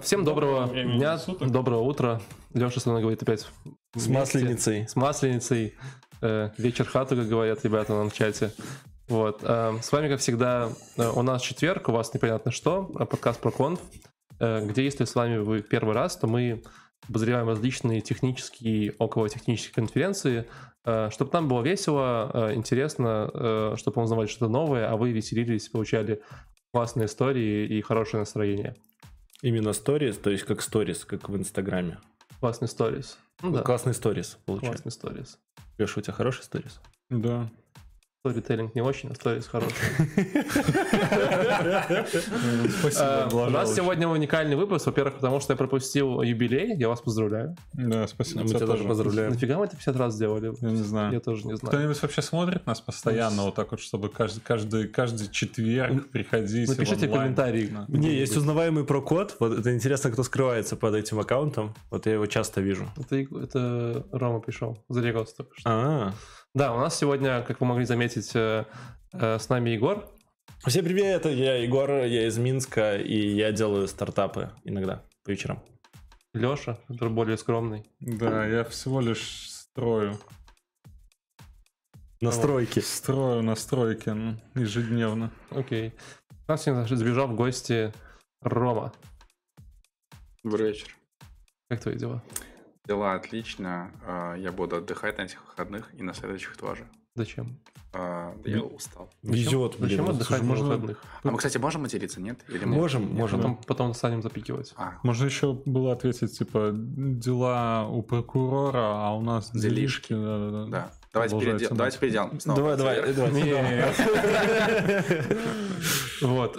Всем доброго дня, доброго утра. Леша со мной говорит опять. С масленицей. С масленицей. Вечер хату, как говорят ребята нам в чате. Вот. С вами, как всегда, у нас четверг, у вас непонятно что, подкаст про конф, где, если с вами вы первый раз, то мы обозреваем различные технические, околотехнические конференции, чтобы там было весело, интересно, чтобы вы узнавали что-то новое, а вы веселились, получали классные истории и хорошее настроение. Именно сторис, то есть как сторис, как в Инстаграме. Классный сторис. Ну, да. Классный сторис, получается. Классный сторис. Леша, у тебя хороший сторис? Да. Сторителлинг не очень, а сторис хороший. Спасибо. У нас сегодня уникальный выпуск. Во-первых, потому что я пропустил юбилей. Я вас поздравляю. Да, спасибо. Мы тебя тоже поздравляем. Нафига мы это 50 раз сделали? Я не знаю. Я тоже не знаю. Кто-нибудь вообще смотрит нас постоянно вот так вот, чтобы каждый четверг приходить? Напишите комментарий. Не, есть узнаваемый прокод. Вот это интересно, кто скрывается под этим аккаунтом. Вот я его часто вижу. Это Рома пришел. Зарегался только что. А-а-а. Да, у нас сегодня, как вы могли заметить, с нами Егор. Всем привет, я Егор, я из Минска, и я делаю стартапы иногда по вечерам. Леша, который более скромный. Да, я всего лишь строю. Настройки. Строю настройки ежедневно. Окей. У нас сегодня забежал в гости Рома. Добрый вечер. Как твои дела? Дела отлично, я буду отдыхать на этих выходных и на следующих тоже. Зачем? Я устал. Везет. Зачем отдыхать на выходных? А мы, кстати, можем материться, нет? Или можем. Потом станем запикивать. Можно еще было ответить, типа, дела у прокурора, а у нас делишки. Да. Давайте переделаем. Давай. Вот.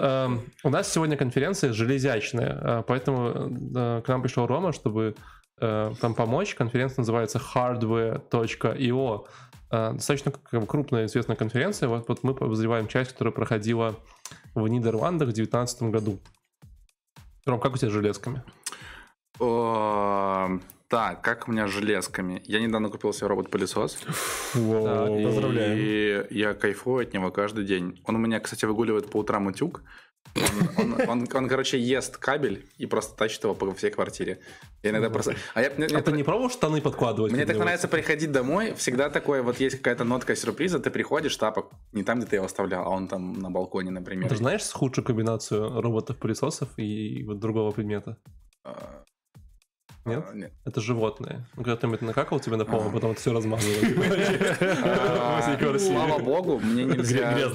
У нас сегодня конференция железячная, поэтому к нам пришел Рома, чтобы там помочь. Конференция называется hardware.io. Достаточно крупная известная конференция. Вот мы обозреваем часть, которая проходила в Нидерландах в 2019 году. Ром, как у тебя с железками? Так, как у меня с железками? Я недавно купил себе робот-пылесос. Поздравляем. И я кайфую от него каждый день. Он у меня, кстати, выгуливает по утрам утюг. Он, короче, ест кабель и просто тащит его по всей квартире. Я иногда просто... ты не пробовал штаны подкладывать? Мне так нравится приходить домой. Всегда такое, вот есть какая-то нотка сюрприза. Ты приходишь, тапок не там, где ты его оставлял, а он там на балконе, например. Ты знаешь худшую комбинацию роботов-пылесосов и вот другого предмета? Нет? Нет? Это животное. Когда ты накакал тебе на пол, а потом это все размазывало. Слава богу, мне нельзя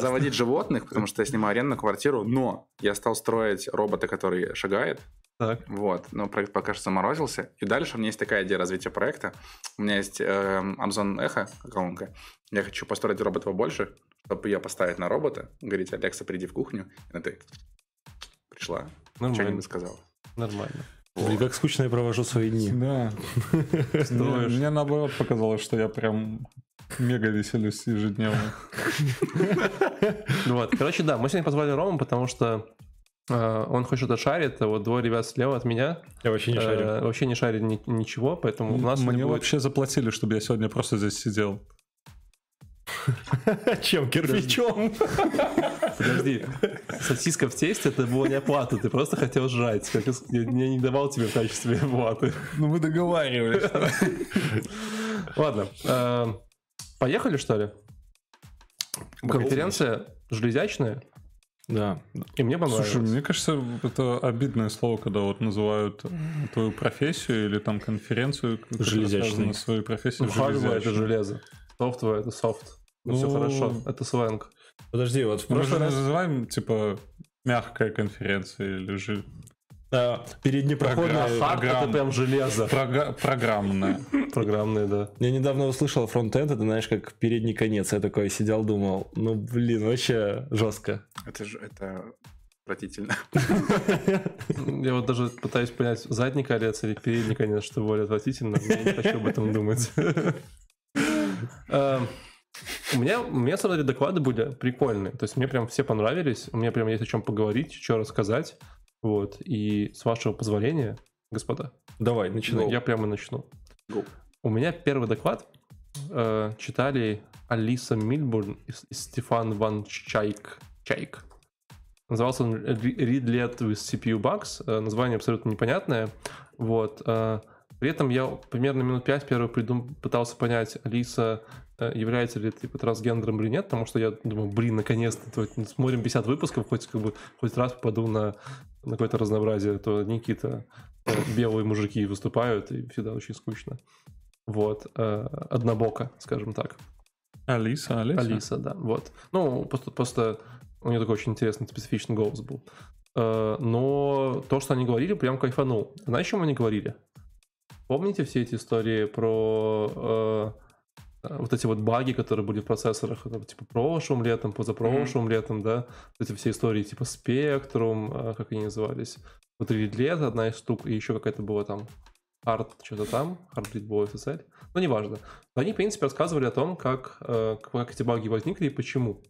заводить животных, потому что я снимаю арендную квартиру, но я стал строить робота, который шагает. Вот, но проект пока что заморозился. И дальше у меня есть такая идея развития проекта. У меня есть Amazon Echo колонка. Я хочу построить робота побольше, чтобы ее поставить на робота, говорить: Алекса, приди в кухню. И она пришла, что-нибудь сказала. Нормально. Блин, как скучно я провожу свои дни. Да. Мне наоборот показалось, что я прям мега веселюсь ежедневно. Вот, короче, да, мы сегодня позвали Рому, потому что он хоть что-то шарит, вот двое ребят слева от меня. Я вообще не шарю. Вообще не шарит ничего, поэтому у нас... Мне вообще заплатили, чтобы я сегодня просто здесь сидел. Чем? Кирпичом? Подожди, сосиска в тесте — это была не оплата, ты просто хотел жрать. Я не давал тебе в качестве оплаты. Ну мы договаривались. Ладно, поехали, что ли? Конференция железячная. Да. И мне понравилось. Слушай, мне кажется, это обидное слово, когда вот называют твою профессию или там конференцию железячной. Свою профессию железячной. Это железо, софтвер — это софт. Ну, все хорошо, это сленг. Подожди, вот в прошлый раз... Мы называем, типа, мягкая конференция или же... Переднепроходная. Программа. Это прям железо. Программная. Программная, да. Я недавно услышал фронтенд, это, знаешь, как передний конец. Я такой сидел, думал, ну, блин, вообще жестко. Это же... Отвратительно. Я вот даже пытаюсь понять, задний конец или передний конец, что более отвратительно. Я не хочу об этом думать. У меня смотрели, доклады были прикольные. То есть мне прям все понравились. У меня прям есть о чем поговорить, что рассказать. Вот. И с вашего позволения, господа. Давай, начинай. Я прямо начну. У меня первый доклад читали Алиса Мильбурн и Стефан Ван Чайк. Назывался он Readlet with CPU Bugs. Название абсолютно непонятное. Вот. При этом я примерно минут 5 пытался понять, Алиса, является ли ты трансгендером или нет, потому что я думаю, наконец-то, смотрим 50 выпусков, хоть раз попаду на какое-то разнообразие, то одни какие-то белые мужики выступают, и всегда очень скучно. Вот. Однобоко, скажем так. Алиса, да. Вот. Ну, просто у нее такой очень интересный, специфичный голос был. Но то, что они говорили, прям кайфанул. Знаешь, о чем они говорили? Помните все эти истории про вот эти вот баги, которые были в процессорах, типа прошлым летом, позапрошлым летом, да? Вот эти все истории типа Spectrum, как они назывались? Вот Readlet, одна из штук, и еще какая-то была там Hardbleed была SSL. Но неважно. Они, в принципе, рассказывали о том, как эти баги возникли и почему.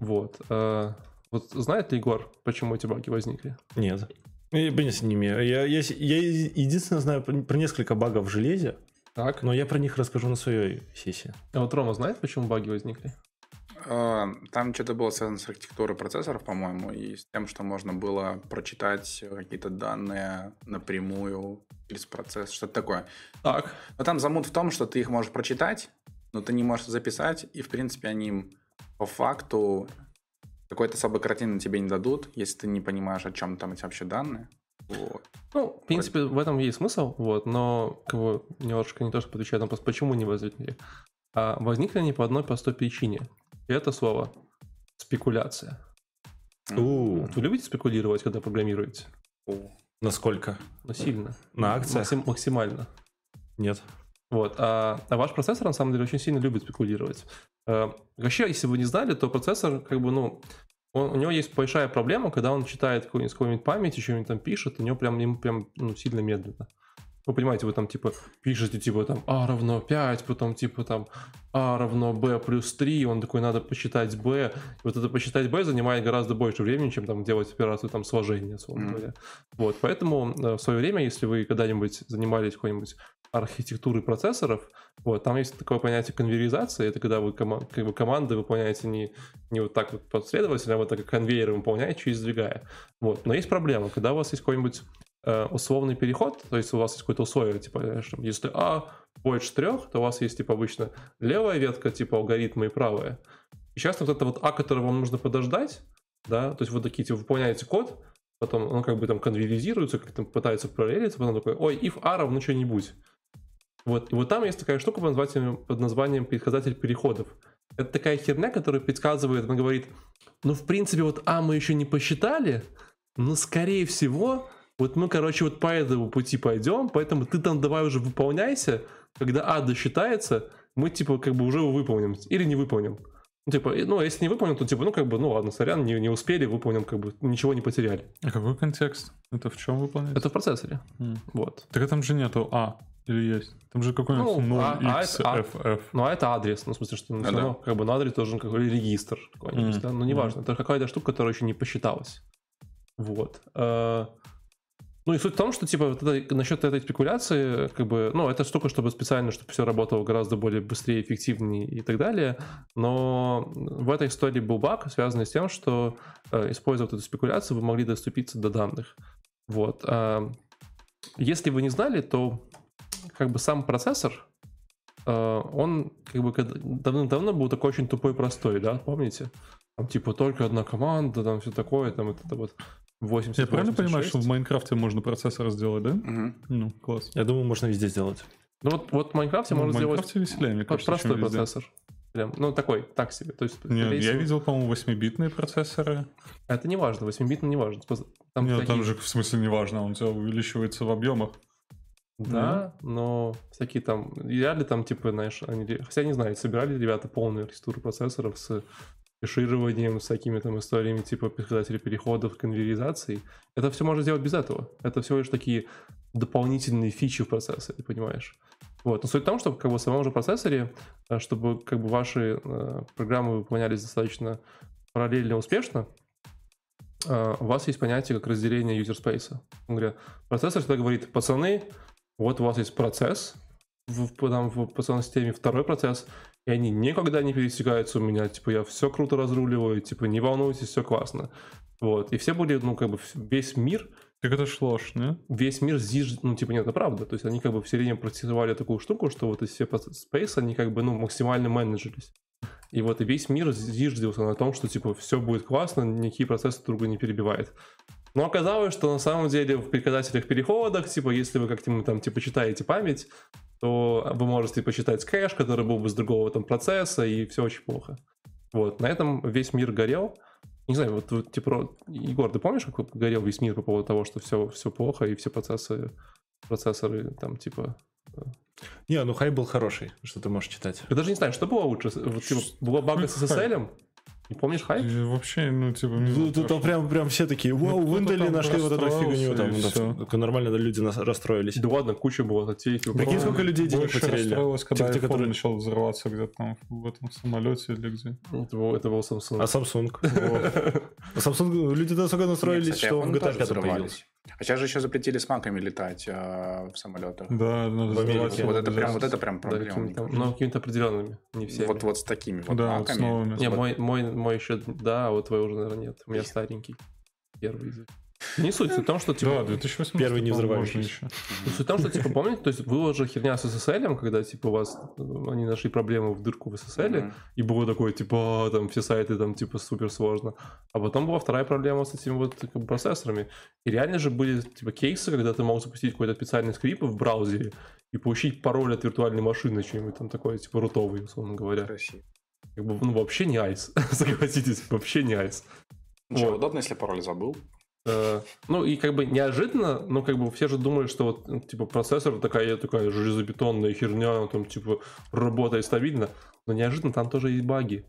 Вот. Вот знает ли Егор, почему эти баги возникли? Нет. Я с ними. Я единственное знаю про несколько багов в железе, так. Но я про них расскажу на своей сессии. А вот Рома знает, почему баги возникли? Там что-то было связано с архитектурой процессоров, по-моему, и с тем, что можно было прочитать какие-то данные напрямую через процесс, что-то такое. Так. Но там замут в том, что ты их можешь прочитать, но ты не можешь записать, и, в принципе, они по факту... Какой-то особой картины тебе не дадут, если ты не понимаешь, о чем там эти вообще данные. Вот. Ну, в принципе, в этом есть смысл, вот, но немножко не то, что подвечаю, но просто почему не возникли. А возникли они по одной простой причине. И это слово спекуляция. Вы любите спекулировать, когда программируете? Насколько? Сильно. На акциях? Максимально. Нет. Вот. А ваш процессор, на самом деле, очень сильно любит спекулировать. Вообще, если вы не знали, то процессор, у него есть большая проблема, когда он читает какую-нибудь память, что-нибудь там пишет, у него прям сильно медленно. Вы понимаете, вы там пишете А равно 5, потом А равно B плюс 3, он такой, надо посчитать B. И вот это посчитать B занимает гораздо больше времени, чем делать операцию сложения, условно говоря. Вот, поэтому в свое время, если вы когда-нибудь занимались какой-нибудь архитектуры процессоров, вот, там есть такое понятие конвейеризации, это когда вы команды выполняете не вот так вот последовательно, а вот так как конвейер выполняете, через сдвигая. Вот. Но есть проблема, когда у вас есть какой-нибудь условный переход, то есть у вас есть какое-то условие, если А больше 3, то у вас есть обычно левая ветка алгоритма и правая. И сейчас А, которое вам нужно подождать, да, то есть вы такие выполняете код, потом он конвейеризируется, пытается параллелиться, потом такой, if А равно что-нибудь. Вот. И вот там есть такая штука под названием предсказатель переходов. Это такая херня, которая предсказывает, она говорит, в принципе, А мы еще не посчитали, но, скорее всего, мы, по этому пути пойдем, поэтому ты давай уже выполняйся, когда А досчитается, мы, уже его выполним или не выполним. Если не выполним, то ладно, сорян, не успели, выполним, ничего не потеряли. А какой контекст? Это в чем выполняется? Это в процессоре. Вот. Так там же нету А. Или есть? Там же какой-нибудь 0xFF. Ну, а это адрес. В смысле, что да. На адрес должен какой-то регистр какой-нибудь, да? Но неважно. Это какая-то штука, которая еще не посчиталась. Вот. И суть в том, что, насчет этой спекуляции, это штука, чтобы специально, чтобы все работало гораздо более быстрее, эффективнее и так далее, но в этой истории был баг, связанный с тем, что, используя эту спекуляцию, вы могли доступиться до данных. Вот. Если вы не знали, то сам процессор, он давным-давно был такой очень тупой простой, да, помните? Там только одна команда, там все такое, там это вот... 80, я правильно 86? Понимаю, что в Майнкрафте можно процессор сделать, да? Угу. Ну, класс. Я думаю, можно везде сделать. Вот в Майнкрафте можно сделать... В Майнкрафте веселее, мне кажется, простой процессор. Прям, такой, так себе. То есть, я видел, по-моему, 8-битные процессоры. Это не важно, 8-битный не важно. Там же, в смысле, не важно, он у тебя увеличивается в объемах. Да, но всякие хотя я не знаю, собирали ребята полную архитектуру процессоров с... фишированием, с такими историями предсказателей переходов, конвейеризации. Это все можно сделать без этого. Это всего лишь такие дополнительные фичи в процессоре, понимаешь? Вот. Но суть в том, что в самом же процессоре, чтобы ваши программы выполнялись достаточно параллельно успешно, у вас есть понятие как разделение юзерспейса. Процессор всегда говорит, пацаны, вот у вас есть процесс в пацанной системе, второй процесс, и они никогда не пересекаются у меня, типа, я все круто разруливаю, типа, не волнуйтесь, все классно. Вот, и все были, ну, как бы, весь мир... Как это шлош, да? Весь мир зиждет, ну, типа, нет, это правда. То есть они, как бы, все время протестировали такую штуку, что вот эти все спейсы, они, как бы, ну, максимально менеджились. И вот и весь мир зиждился на том, что, типа, все будет классно, никакие процессы друга не перебивает. Но оказалось, что на самом деле в приказателях переходах, типа, если вы как-нибудь там, типа, читаете память, то вы можете почитать кэш, который был бы с другого там процесса, и все очень плохо. Вот, на этом весь мир горел. Не знаю, вот типа, Егор, ты помнишь, как горел весь мир по поводу того, что все плохо, и все процессоры там, типа... Не, ну хайп был хороший, что ты можешь читать. Я даже не знаю, что было лучше? Вот, типа, была бага с SSL-ем? Не помнишь хайп? Вообще, ну, типа... Тут там прям все такие, вау, ну, выдали, нашли вот эту фигню. Там, нормально люди расстроились. Да ладно, куча была затей. Прикинь, сколько людей денег потеряли. Больше расстроилось, когда iPhone начал взрываться где-то там в этом самолете или где. Это был Samsung. А Samsung? Samsung, люди настолько настроились, что в GTA взорвались. А сейчас же еще запретили с маками летать в самолетах. Да, надо взорвать. Вот это прям проблема. Но какими-то определенными, не всеми. Вот с такими вот маками. Не, мой еще, да, а вот твой уже, наверное, нет. У меня старенький. Первый. Не суть в том, что, типа... Да, первый не взрывающийся. Суть в том, что, типа, помните, то есть была же херня с SSL, когда, типа, у вас... Они нашли проблему в дырку в SSL, и было такое, типа, там, все сайты, там, типа, суперсложно. А потом была вторая проблема с этими вот процессорами. И реально же были, типа, кейсы, когда ты мог запустить какой-то специальный скрипт в браузере и получить пароль от виртуальной машины, что-нибудь там такое, типа, рутовый, условно говоря. Красиво. Как бы, ну, вообще не айс, согласитесь, вообще не айс. Ничего, вот. Удобно, если пароль забыл. Ну, и как бы неожиданно, но как бы все же думали, что вот, типа, процессор такая железобетонная херня, там, типа, работает стабильно, но неожиданно там тоже есть баги.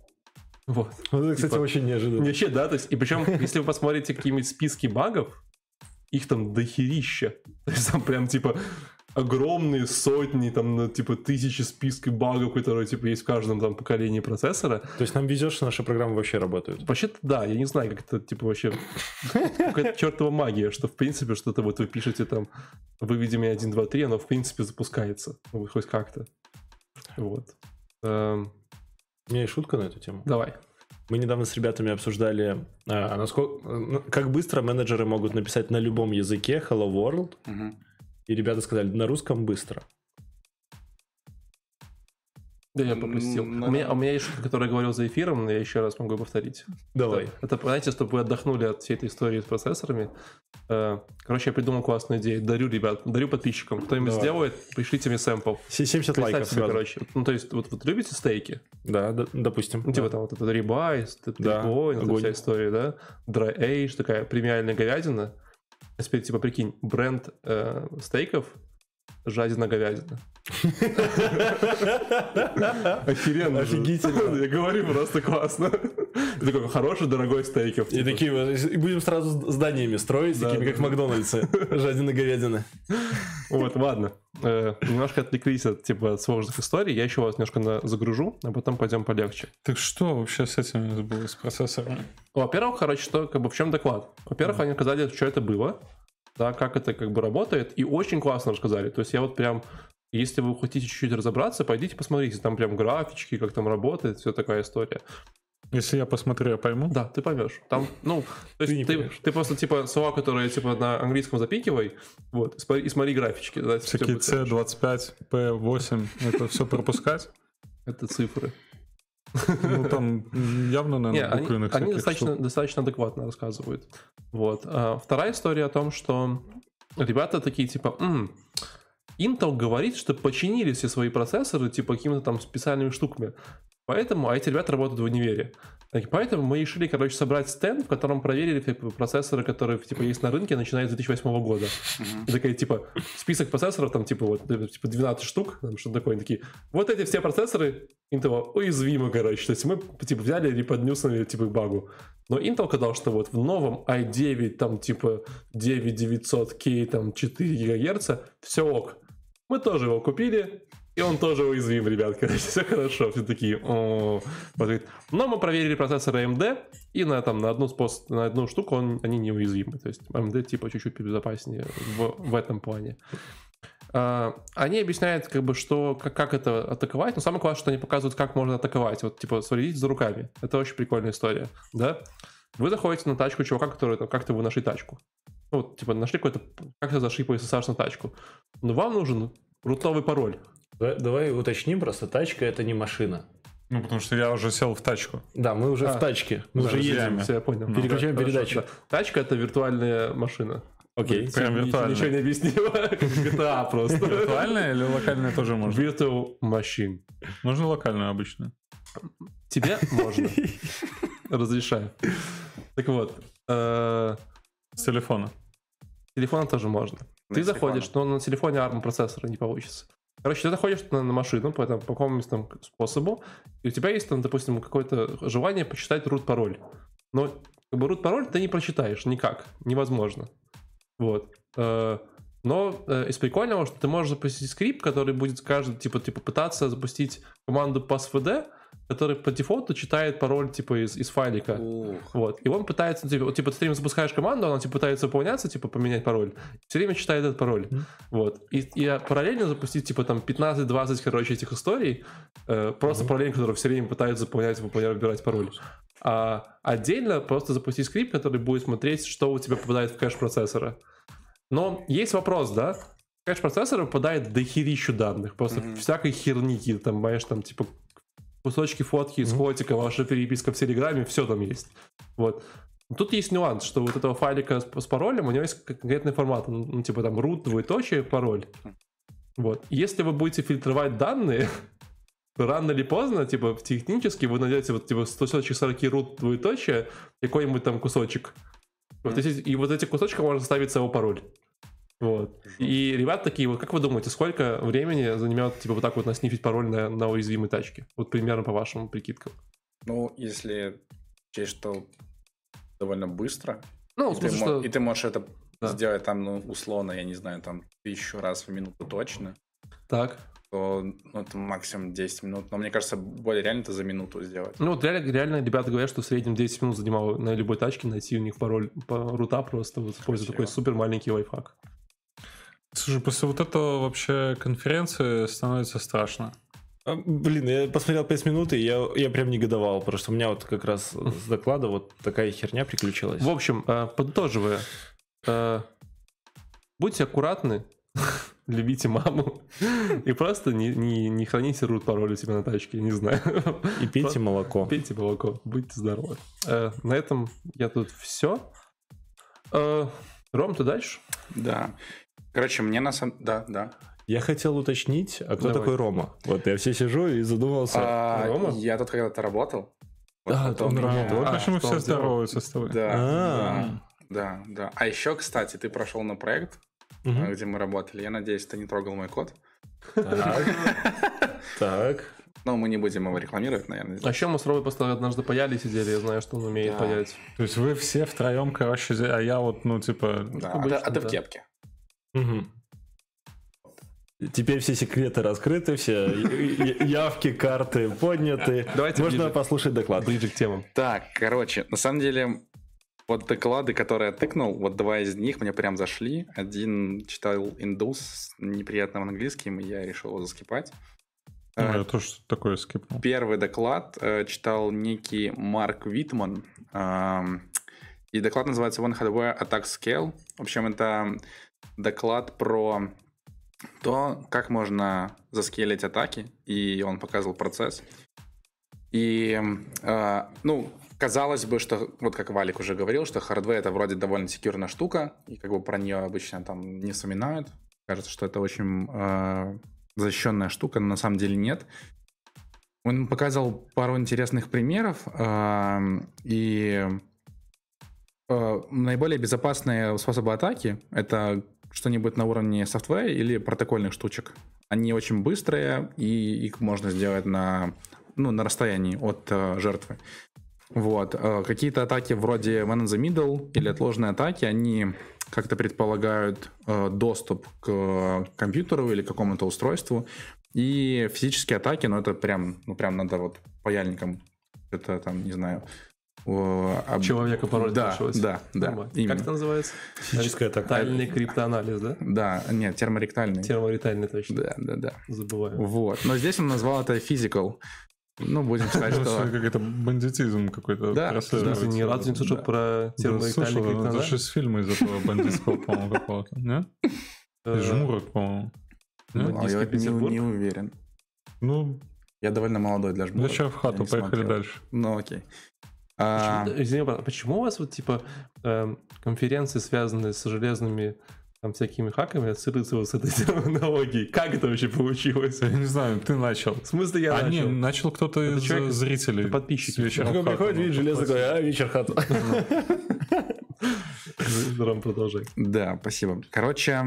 Вот. Это, кстати, типа, очень неожиданно. Вообще, да, то есть, и причем, если вы посмотрите какие-нибудь списки багов, их там дохерища. То есть там прям, типа... огромные сотни, там, типа, тысячи списков багов, которые, типа, есть в каждом там поколении процессора. То есть нам везет, что наши программы вообще работают? Вообще-то да, я не знаю, как это, типа, вообще какая-то чертова магия, что, в принципе, что-то вот вы пишете там, выведи меня 1, 2, 3, оно, в принципе, запускается. Ну, хоть как-то. Вот. У меня есть шутка на эту тему. Давай. Мы недавно с ребятами обсуждали, насколько, как быстро менеджеры могут написать на любом языке Hello World. И ребята сказали, на русском быстро. Да, я пропустил. Но... У меня есть шутка, которую я говорил за эфиром, но я еще раз могу повторить. Давай. Это, знаете, чтобы вы отдохнули от всей этой истории с процессорами. Короче, я придумал классную идею. Дарю, ребят, дарю подписчикам. Кто-нибудь сделает, пришлите мне сэмпл. 70 лайков сразу. Короче. Ну, то есть, вот любите стейки? Да, допустим. Ну, типа там вот этот рибай, трибой, эта вся история, да? Dry Age, такая премиальная говядина. А теперь, типа, прикинь, бренд стейков «Жадина-говядина». Охеренно. Офигительно. Я говорю, просто классно. Такой хороший, дорогой стейков. И такие, будем сразу зданиями строить, такими как Макдональдсы. «Жадина-говядина». Вот, ладно. Немножко отвлеклись от, типа, сложных историй. Я еще вас немножко загружу, а потом пойдем полегче. Так что вообще с этим было, с процессором? Во-первых, короче, что, как бы, в чем доклад? Во-первых, они сказали, что это было, да, как это, как бы, работает, и очень классно рассказали. То есть я вот прям, если вы хотите чуть-чуть разобраться, пойдите посмотрите, там прям графички, как там работает, все такая история. Если я посмотрю, я пойму? Да, ты поймешь. Там, ну, то есть ты просто, типа, слова, которые, типа, на английском запикивай, вот, и смотри графички. Да, всякие C25, P8, это все пропускать? Это цифры. Ну, там явно, наверное, буквенных всяких. Они достаточно адекватно рассказывают. Вот. Вторая история о том, что ребята такие, типа, Intel говорит, что починили все свои процессоры, типа, какими-то там специальными штуками. Поэтому, а эти ребята работают в универе. И поэтому мы решили, короче, собрать стенд, в котором проверили процессоры, которые, типа, есть на рынке, начиная с 2008 года. И такая, типа, список процессоров, там, типа, вот, типа, 12 штук, там, что-то такое, такие, вот эти все процессоры Intel уязвимы, короче. То есть мы, типа, взяли и поднюснули, типа, багу. Но Intel сказал, что вот в новом i9, там, типа, 9900K, там, 4 ГГц, все ок. Мы тоже его купили. И он тоже уязвим, ребят, короче, все хорошо, все такие, но мы проверили процессор AMD, и на одну штуку они неуязвимы, то есть AMD, типа, чуть-чуть безопаснее в этом плане. Они объясняют, как бы, что, как это атаковать, но самое классное, что они показывают, как можно атаковать. Вот, типа, следить за руками. Это очень прикольная история, да? Вы заходите на тачку чувака, который, как-то вы нашли тачку. Ну, вот, типа, нашли какой-то, как-то зашли по SSH на тачку. Но вам нужен рутовый пароль. Давай уточним просто, тачка — это не машина. Ну, потому что я уже сел в тачку. Да, мы уже в тачке. Мы уже едем. Я понял. Переключаем передачу. Да. Тачка — это виртуальная машина. Окей, прям виртуальная. Ничего не объяснила. GTA просто. Виртуальная или локальная тоже можно? Virtual Machine. Можно локальную обычно. Тебе можно. Разрешаю. Так вот. С телефона. С телефона тоже можно. Ты заходишь, но на телефоне ARM процессора не получится. Короче, ты заходишь на машину по какому-нибудь там способу, и у тебя есть там, допустим, какое-то желание почитать root-пароль. Но как бы root-пароль ты не прочитаешь никак, невозможно. Вот. Но из прикольного, что ты можешь запустить скрипт, который будет каждый, типа пытаться запустить команду passwd, который по дефолту читает пароль, типа, из файлика. Вот. И он пытается, типа, ты все время запускаешь команду, она, типа, пытается выполняться, типа, поменять пароль. Все время читает этот пароль. Вот. И параллельно запустить, типа, там, 15-20, короче, этих историй. Просто параллельно, которые все время пытаются выбирать пароль. А отдельно просто запустить скрипт, который будет смотреть, что у тебя попадает в кэш процессора. Но есть вопрос, да? Кэш процессора попадает дохерищу данных. Просто всякой херни, там, знаешь, там, типа, кусочки фотки из фотика, ваша переписка в Телеграме, все там есть. Вот. Тут есть нюанс, что вот этого файлика с паролем, у него есть конкретный формат, ну, типа там root, двоеточие, пароль. Вот. Если вы будете фильтровать данные, то рано или поздно, типа, технически вы найдете вот, типа, 140 root, двоеточие, какой-нибудь там кусочек. Вот, и вот эти кусочки можно ставить своего пароль. Вот. И ребят такие, вот как вы думаете, сколько времени занимает, типа, вот так вот наснифить пароль на уязвимой тачке? Вот примерно по вашим прикидкам. Ну, если учесть, что довольно быстро, ну, и, слушай, что... и ты можешь это сделать там, ну, условно, я не знаю, там 1000 раз в минуту точно, так. То, ну, это максимум 10 минут. Но мне кажется, более реально это за минуту сделать. Ну, вот реально ребята говорят, что в среднем 10 минут занимало на любой тачке найти у них пароль по рута, просто вот используя такой супер маленький лайфхак. Слушай, после вот этого вообще конференции становится страшно. Блин, я посмотрел 5 минут, и я прям негодовал, потому что у меня вот как раз с доклада вот такая херня приключилась. В общем, подытоживая, будьте аккуратны, любите маму, и просто не храните root-пароль у себя на тачке, не знаю. И пейте молоко. Пейте молоко, будьте здоровы. На этом я тут все. Ром, ты дальше? Да. Короче, мне на самом... Да. Я хотел уточнить, а кто такой Рома? Вот я все сижу и задумался. Рома? Я тут когда-то работал. Да, он работал. Вот почему все здороваются с тобой. Да. А еще, кстати, ты прошел на проект, где мы работали. Я надеюсь, ты не трогал мой код. Так. Но мы не будем его рекламировать, наверное. А еще мы с Ромой просто однажды паяли сидели, я знаю, что он умеет паять. То есть вы все втроем, короче, а я вот, ну, типа... А ты в кепке. Угу. Теперь все секреты раскрыты, все явки, карты подняты. Давайте можно послушать доклад. Ближе к темам. Так, короче, на самом деле, вот доклады, которые я тыкнул, вот два из них мне прям зашли. Один читал индус с неприятным английским, и я решил его заскипать. Я тоже что-то такое скипнул. Первый доклад читал некий Марк Витман. И доклад называется One Hardware Attack Scale. В общем, это... доклад про то, как можно заскейлить атаки, и он показывал процесс. И, ну, казалось бы, что, вот как Валик уже говорил, что хардвер — это вроде довольно секьюрная штука, и как бы про нее обычно там не вспоминают. Кажется, что это очень защищенная штука, но на самом деле нет. Он показывал пару интересных примеров, и наиболее безопасные способы атаки — это что-нибудь на уровне софтвера или протокольных штучек. Они очень быстрые, и их можно сделать на расстоянии от жертвы. Вот. Какие-то атаки вроде man in the middle или отложенные атаки, они как-то предполагают доступ к компьютеру или к какому-то устройству. И физические атаки, ну это прям надо вот паяльником, это там, не знаю, человека пароль спрашивать. Да. Как это называется? Физическая атака. Ректальный криптоанализ, да? Да, нет, терморектальный. Терморектальный, точно. Да. Забываю. Вот. Но здесь он назвал это physical. Ну, будем считать, что... Это какой-то бандитизм какой-то. Да, в смысле, не раз не слышал про терморектальный криптоанализ. Это же из фильма из этого бандитского, по-моему, какого-то, нет? Из Жмурок, по-моему. Я не уверен. Ну... Я довольно молодой для Жмурок. Зачем в хату? Поехали дальше. Ну, окей. Извини, почему у вас вот типа конференции, связанные с железными там всякими хаками, отсылаются вот с этой терминологией? Как это вообще получилось? Я не знаю, ты начал. В смысле я начал? А не, начал кто-то из зрителей. Подписчики. Он приходит, видит железо, такой, вечер хату. Ром, продолжай. Да, спасибо. Короче...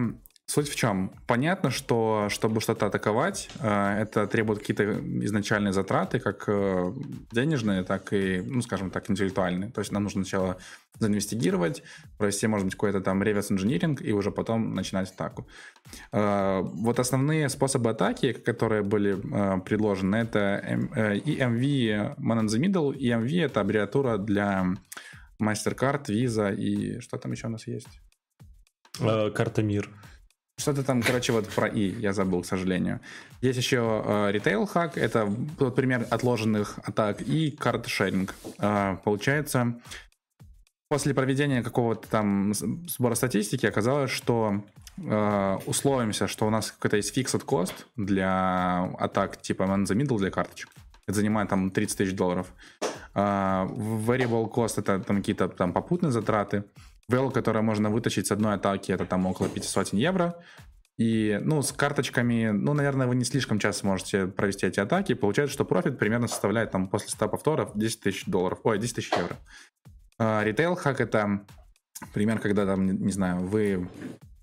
Суть в чем? Понятно, что чтобы что-то атаковать, это требует какие-то изначальные затраты, как денежные, так и, ну, скажем так, интеллектуальные. То есть нам нужно сначала заинвестигировать, провести, может быть, какой-то там реверс-инжиниринг и уже потом начинать атаку. Вот основные способы атаки, которые были предложены, это EMV, Man in the Middle. EMV — это аббревиатура для MasterCard, Visa и что там еще у нас есть? Карта МИР. Что-то там, короче, вот про «и» я забыл, к сожалению. Есть еще ритейл-хак, это тот пример отложенных атак, и карт-шеринг. Получается, после проведения какого-то там сбора статистики оказалось, что условимся, что у нас какой-то есть fixed cost для атак типа man in the middle для карточек. Это занимает там $30,000. Variable cost — это там какие-то там попутные затраты. Вэл, которое можно вытащить с одной атаки, это там около 500 евро. И, ну, с карточками, ну, наверное, вы не слишком часто сможете провести эти атаки. Получается, что профит примерно составляет там после 100 повторов $10,000. Ритейл-хак — это пример, когда там, не знаю, вы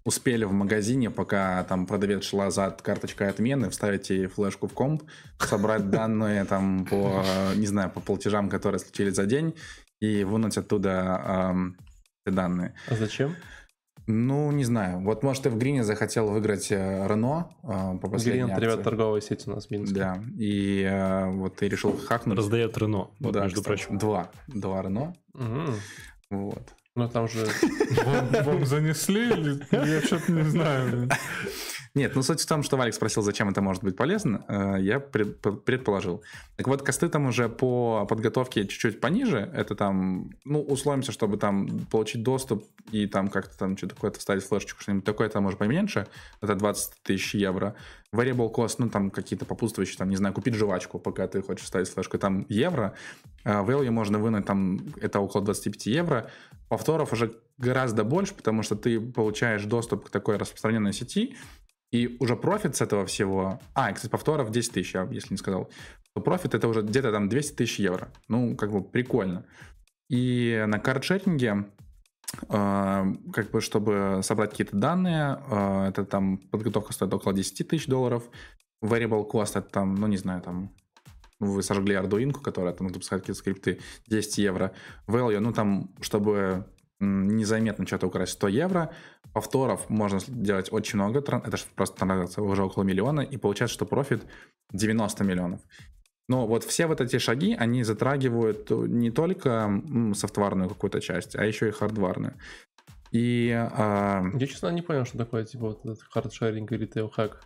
успели в магазине, пока там продавец шла за карточкой отмены, вставить ей флешку в комп, собрать данные там по, не знаю, по платежам, которые случились за день, и вынуть оттуда... данные. А зачем? Ну, не знаю. Вот, может, ты в Грине захотел выиграть Рено по последней акции. Грин — ребята, торговая сеть у нас в Минске. Да, и вот ты решил хакнуть. Раздает Рено, вот, да, между прочим. Два Рено. Угу. Вот. Ну, там же... Вам занесли? Я что-то не знаю. Нет, ну суть в том, что Валик спросил, зачем это может быть полезно, я предположил. Так вот, косты там уже по подготовке чуть-чуть пониже, это там, ну, условимся, чтобы там получить доступ и там как-то там что-то такое-то вставить в флешечку, что-нибудь такое, там может поменьше, это 20 тысяч евро. Variable cost, ну, там какие-то попутствующие, там, не знаю, купить жвачку, пока ты хочешь вставить флешку, там евро. Value можно вынуть, там, это около 25 евро. Повторов уже гораздо больше, потому что ты получаешь доступ к такой распространенной сети, и уже профит с этого всего... кстати, повторов 10 тысяч, я, если не сказал. То профит — это уже где-то там 200 тысяч евро. Ну, как бы прикольно. И на карт-шеринге, как бы, чтобы собрать какие-то данные, это там подготовка стоит около $10,000. Variable cost — это там, ну, не знаю, там... Вы сожгли ардуинку, которая там запускает какие-то скрипты, 10 евро. Value, ну, там, чтобы... незаметно что-то украсть, 100 евро. Повторов можно делать очень много. Это же просто становится уже около миллиона. И получается, что профит 90 миллионов. Но вот все вот эти шаги, они затрагивают не только софтварную какую-то часть, а еще и хардварную. И, я, честно, не понял, что такое типа вот этот хардшеринг и ритейл-хак.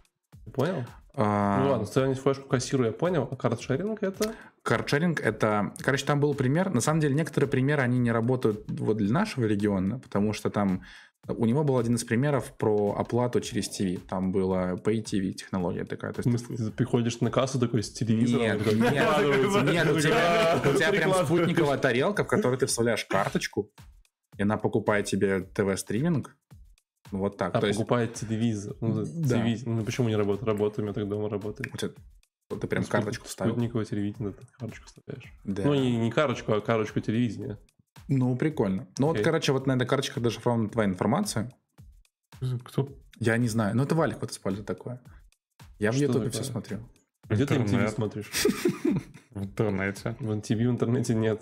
Ты понял? Ну ладно, стоимость флешку кассирую, я понял. А карт-шеринг — это? Карт-шеринг — это... Короче, там был пример. На самом деле, некоторые примеры, они не работают вот для нашего региона, потому что там... У него был один из примеров про оплату через ТВ. Там была Pay TV технология такая. То есть ты приходишь на кассу такой с телевизором. Нет, у тебя прям спутниковая тарелка, в которую ты вставляешь карточку, и она покупает тебе ТВ-стриминг. Вот так. А то покупает есть... телевизор. Телевизор. Ну почему не работает? Работает, у меня так дома работает. Ты прям карточку вставил. Спутниковое телевидение, ты карточку вставляешь. Да. Ну не карточку, а карточку телевидения. Ну прикольно. Okay. Ну вот, короче, вот на этой карточке зашифрована твоя информация. Кто? Я не знаю. Ну это Валик вот использует такое. Я что в Ютубе все смотрю. Где ты МТВ смотришь? В интернете. В МТВ в интернете нет.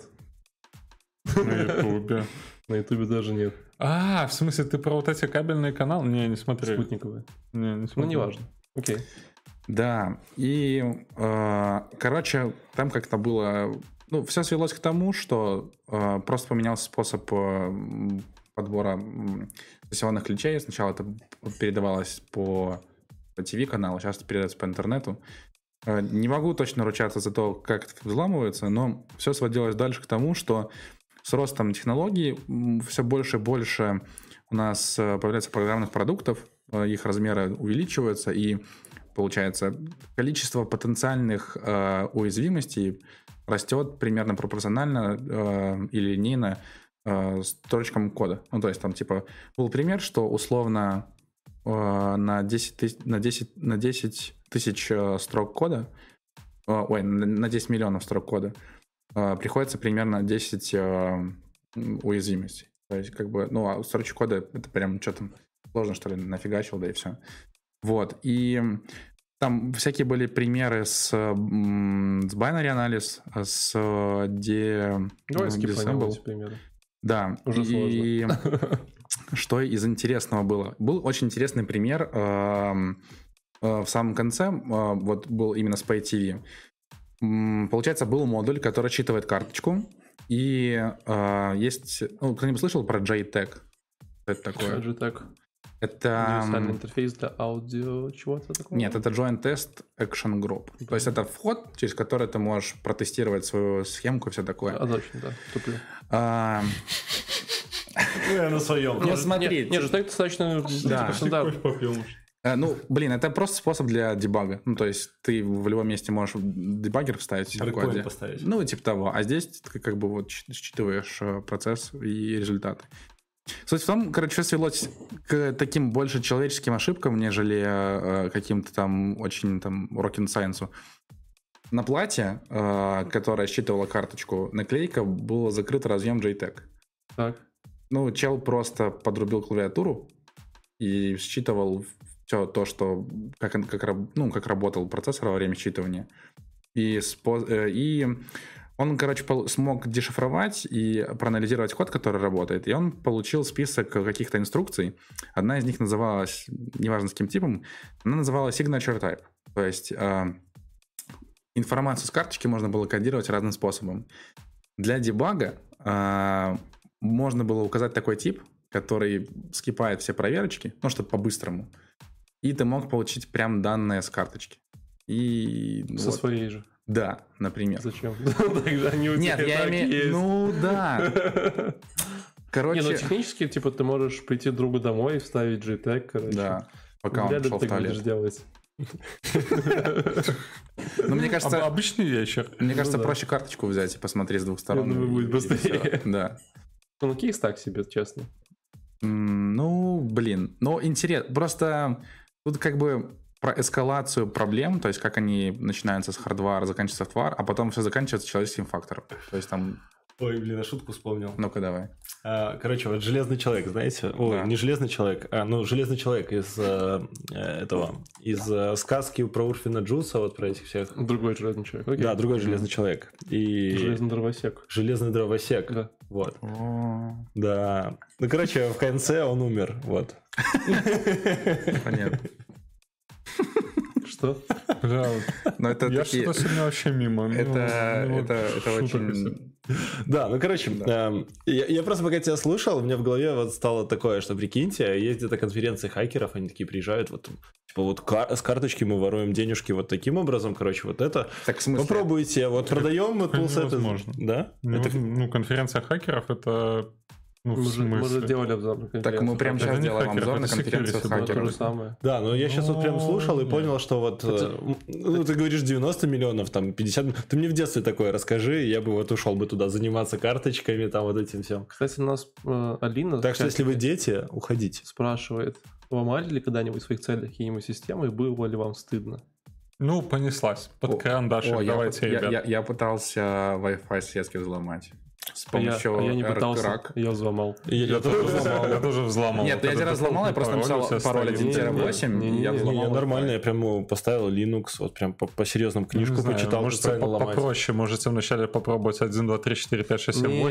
На Ютубе. На Ютубе даже нет. В смысле, ты про вот эти кабельные каналы? Не смотрю. Спутниковые. Не смотрю. Ну, неважно. Окей. Да, и, короче, там как-то было Ну, все свелось к тому, что просто поменялся способ подбора стационных ключей. Сначала это передавалось по ТВ-каналу, сейчас это передается по интернету. Не могу точно ручаться за то, как это взламывается, но все сводилось дальше к тому, что с ростом технологий все больше и больше у нас появляется программных продуктов, их размеры увеличиваются, и получается количество потенциальных уязвимостей растет примерно пропорционально и линейно строчкам кода. Ну, то есть там типа был пример, что условно на 10 тысяч строк кода, на 10 миллионов строк кода приходится примерно 10 уязвимостей. То есть как бы, ну, а строчки кода это прям что-то сложно, что ли, нафигачил, да и все. Вот, и там всякие были примеры с binary анализ, с примеры. Да, уже и сложно. Что из интересного было? Был очень интересный пример в самом конце, вот был именно с PayTV. Получается, был модуль, который считывает карточку, и есть... Ну, кто-нибудь слышал про JTAG? Это такое? JTAG. Это... Универсальный интерфейс для аудио чего-то такого? Нет, это Joint Test Action Group. Okay. То есть это вход, через который ты можешь протестировать свою схемку и все такое. А точно, да. Туплю. Я на своем. Нет, смотри. Нет, JTAG достаточно... Ну, блин, это просто способ для дебага. Ну, то есть ты в любом месте можешь дебаггер вставить. Брейкпоинт поставить. Ну, типа того. А здесь ты как бы вот считываешь процесс и результаты. Суть в том, короче, все свелось к таким больше человеческим ошибкам, нежели каким-то там очень там rocket science. На плате, которая считывала карточку, наклейка, был закрыт разъем JTAG. Так. Ну, чел просто подрубил клавиатуру и считывал все то, что как работал процессор во время считывания. И он, короче, смог дешифровать и проанализировать код, который работает, и он получил список каких-то инструкций. Одна из них называлась, неважно с каким типом, она называлась signature type. То есть информацию с карточки можно было кодировать разным способом. Для дебага можно было указать такой тип, который скипает все проверочки, ну, чтобы по-быстрому. И ты мог получить прям данные с карточки. И со своей же. Да, например. Зачем? Тогда не у тебя так есть. Ну да. Короче. Не, ну технически, типа, ты можешь прийти другу домой и вставить JTAG, короче. Да, пока он шел в туалет. Ну, мне кажется... Обычный вечер. Мне кажется, проще карточку взять и посмотреть с двух сторон. Я думаю, будет быстрее. Да. Ну, кейс так себе, честно. Ну, блин. Ну, интересно. Просто тут как бы... про эскалацию проблем, то есть как они начинаются с хардвара, заканчиваются софтвар, а потом все заканчивается человеческим фактором. То есть там... Ой, блин, я шутку вспомнил. Ну-ка, давай. Короче, вот Железный человек, знаете? Ой, да. Не Железный человек, Железный человек из сказки про Урфина Джуса, вот про этих всех. Другой Железный человек. Окей. Да, другой Железный человек. И... Железный дровосек. Железный дровосек. Да. Вот. Да. Ну, короче, в конце он умер. Вот. Понятно. Что? Но это я такие... что-то сегодня вообще мимо. Это очень... Да, ну короче, да. Я просто пока тебя слушал, у меня в голове вот стало такое, что прикиньте, есть где-то конференции хакеров, они такие приезжают, вот типа вот с карточки мы воруем денежки вот таким образом, короче, вот это. Так в смысле? Попробуйте, вот продаем мы тулсеты. Невозможно. Да? Ну конференция хакеров это... Ну, мы же делали обзор на конференцию. Так мы прямо сейчас делаем обзор на конференцию хакеров. Да, но я сейчас вот прям слушал и понял, что вот... Ну, ты говоришь 90 миллионов, там 50... Ты мне в детстве такое расскажи, я бы вот ушел бы туда заниматься карточками, там вот этим всем. Кстати, у нас Алина... Так что, если вы дети, уходите. Спрашивает, ломали ли когда-нибудь в своих целях какие-нибудь системы, и было ли вам стыдно? Ну, понеслась. Под карандашик, давайте, ребят. Я пытался Wi-Fi сетки взломать. С помощью я не пытался, я взломал. Я тоже взломал. Нет, я один раз взломал, я просто написал пароль 1-8. Я нормально, я прям поставил Linux, вот прям по-серьезному книжку почитал. Может, попроще, можете вначале попробовать 1, 2, 3, 4, 5, 6, 7,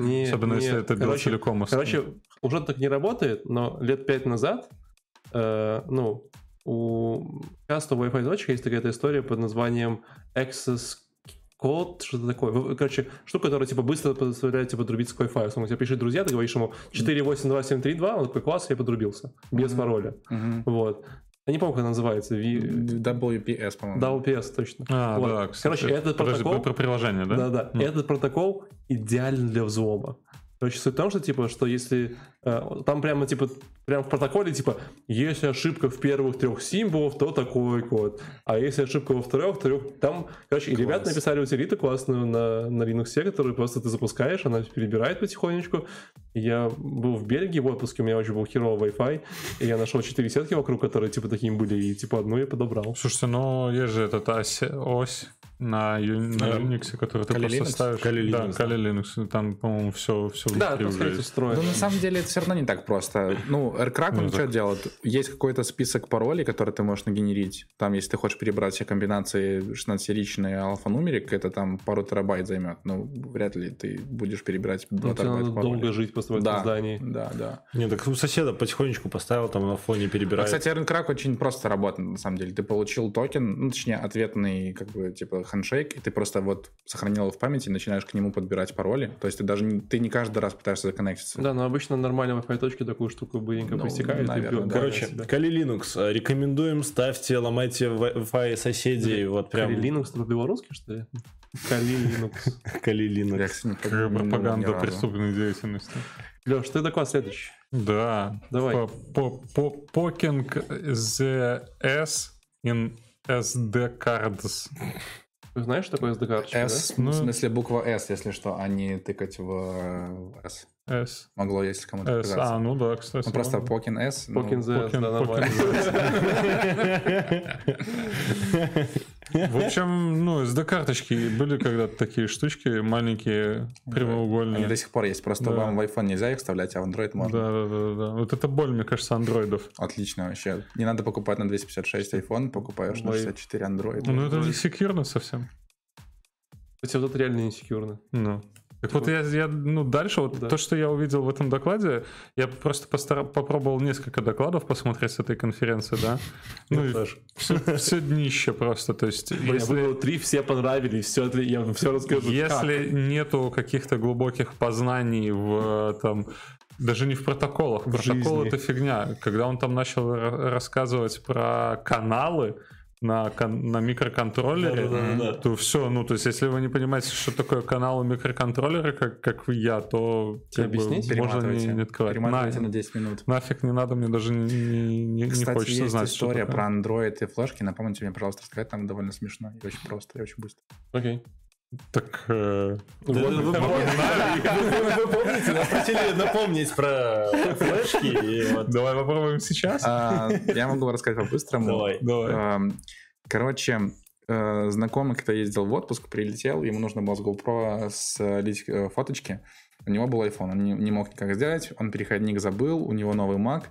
8. Особенно если это белоцеликом. Короче, уже так не работает, но лет 5 назад, ну, у часто у Wi-Fi точек есть такая история под названием Access код, что-то такое. Короче, штука, которая типа быстро позволяет тебе подрубиться к Wi-Fi. Он тебе пишет друзья, ты говоришь ему 482732, он такой, класс, я подрубился. Без пароля. Вот. Я не помню, как она называется. WPS, по-моему. WPS, точно. А, вот. Да, кстати. Короче, этот протокол... Про приложение, да? Да-да. Этот протокол идеален для взлома. Короче, суть в том, что, типа, что если... там прямо, типа, прямо в протоколе, типа, если ошибка в первых 3 символов, то такой код. А если ошибка во вторых, там... Короче, и ребята написали утилиту классную на Linux, которую просто ты запускаешь, она перебирает потихонечку. Я был в Бельгии в отпуске, у меня очень был херовый Wi-Fi, и я нашел 4 сетки вокруг, которые, типа, такими были, и, типа, одну я подобрал. Слушайте, ну, есть же этот ось... на Linux, который ты просто ставишь. Да, Kali Linux. Там, по-моему, все внутри уже есть. Да, на самом деле это все равно не так просто. Ну, AirCrack, он что делает? Есть какой-то список паролей, которые ты можешь нагенерить. Там, если ты хочешь перебрать все комбинации 16-серичный алфанумерик, это там пару терабайт займет. Ну, вряд ли ты будешь перебирать 2 терабайта паролей. Долго жить просто в этом здании. Да. Не, так у соседа потихонечку поставил, там на фоне перебирает. Кстати, AirCrack очень просто работает, на самом деле. Ты получил токен, ну, точнее, ответный, как бы, типа, хендшейк, и ты просто вот сохранил его в памяти и начинаешь к нему подбирать пароли. То есть ты даже не каждый раз пытаешься законнектиться. Да, но обычно нормально в Wi-Fi-точке такую штуку быстренько пресекает. Да. Короче, Kali Linux. Рекомендуем, ставьте, ломайте Wi-Fi соседей. Вот прям. Kali Linux это по-белорусски, что ли? Kali Linux. Пропаганда преступной деятельности. Леш, ты доклад следующий. Да. Давай. Poking the S in SD cards. Ты знаешь, что такое SD-карточка, S, да? В смысле буква S, если что, а не тыкать в S. S. Могло, если кому-то показаться. А, ну да, кстати. Ну, просто Pokin S. Pokin Z, да, нормально. В общем, ну, SD-карточки были когда-то такие штучки, маленькие, прямоугольные. Они до сих пор есть, просто вам в iPhone нельзя их вставлять, а в Android можно. Да. Вот это боль, мне кажется, андроидов. Отлично вообще. Не надо покупать на 256 iPhone, покупаешь на 64 Android. Ну, это секьюрно совсем. Хотя вот это реально не секьюрно. Ну. Так вот я дальше, то, что я увидел в этом докладе, я просто попробовал несколько докладов посмотреть с этой конференции, да. Ну, все днище просто, то есть... Если 3 все понравились, все, я вам все расскажу. Если нету каких-то глубоких познаний в там... Даже не в протоколах, протокол это фигня. Когда он там начал рассказывать про каналы, на микроконтроллере, то все, ну, то есть, если вы не понимаете, что такое канал у микроконтроллера, как я, то как бы, можно не открывать. Перематывайте на 10 минут. Нафиг не надо, мне даже не хочется знать, что такое. Кстати, есть история про Android и флешки, напомните мне, пожалуйста, рассказать, там довольно смешно, и очень просто, и очень быстро. Окей. Так... Вы помните, нас просили напомнить про флешки. Давай попробуем сейчас. Я могу рассказать по-быстрому. Давай. Короче, знакомый, кто ездил в отпуск, прилетел, ему нужно было с GoPro слить фоточки. У него был iPhone, он не мог никак сделать, он переходник забыл, у него новый Mac.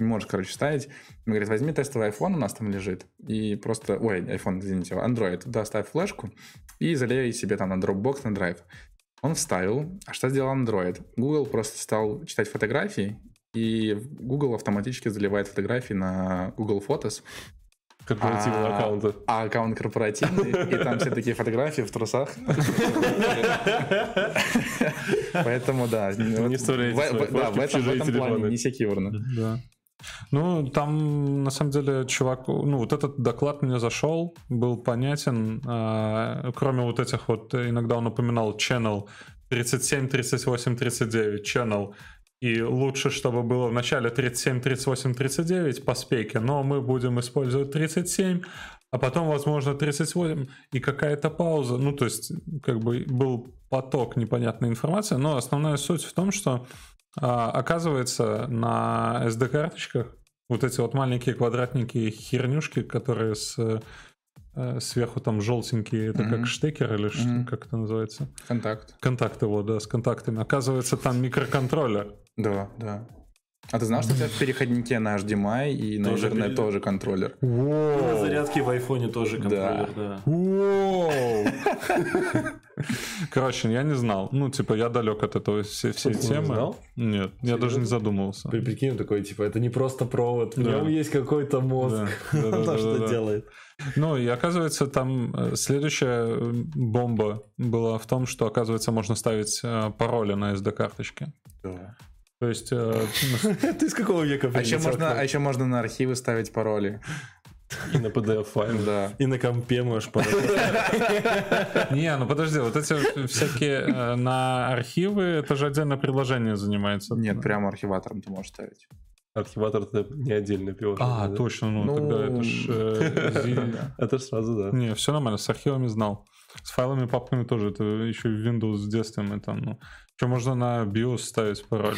Не можешь, короче, ставить. Он говорит, возьми тестовый iPhone, у нас там лежит. И просто, Android, туда ставь флешку и залей себе там на Dropbox, на драйв. Он вставил. А что сделал Android? Google просто стал читать фотографии, и Google автоматически заливает фотографии на Google Photos. Корпоративного аккаунта. А аккаунт корпоративный, и там все такие фотографии в трусах. Поэтому, да. Не вставляйте в этом плане, не секьюрно. Да. Ну, там, на самом деле, чувак... Ну, вот этот доклад мне зашел, был понятен. Кроме вот этих вот... Иногда он упоминал channel 37, 38, 39. Channel. И лучше, чтобы было в начале 37, 38, 39 по спеке, но мы будем использовать 37, а потом, возможно, 38 и какая-то пауза. Ну, то есть, как бы был поток непонятной информации, но основная суть в том, что, оказывается, на SD-карточках вот эти вот маленькие квадратники хернюшки, которые сверху там желтенькие, это как штекер или как это называется? Контакт. Контакт его, да, с контактами. Оказывается, там микроконтроллер. Да. А ты знал, что у тебя в переходнике на HDMI и, наверное, тоже контроллер? На зарядке в айфоне тоже контроллер, да. Короче, я не знал. Ну, типа, я далек от этого всей темы. Нет, я даже не задумывался. Прикинь, такой, типа, это не просто провод, в нем есть какой-то мозг. То, что делает. Ну, и оказывается, там следующая бомба была в том, что, оказывается, можно ставить пароли на SD-карточки. Да. То есть... Ты из какого века прилетел? А еще можно на архивы ставить пароли. И на PDF-файл. Да. И на компе можешь пароли. Не, ну подожди, вот эти всякие на архивы, это же отдельное приложение занимается. Нет, прямо архиватором ты можешь ставить. Архиватор это не отдельное приложение. А, точно, ну тогда это же... Это сразу, да. Не, все нормально, с архивами знал. С файлами, папками тоже, это еще Windows с детства мы там, ну... Что можно на BIOS ставить пароль?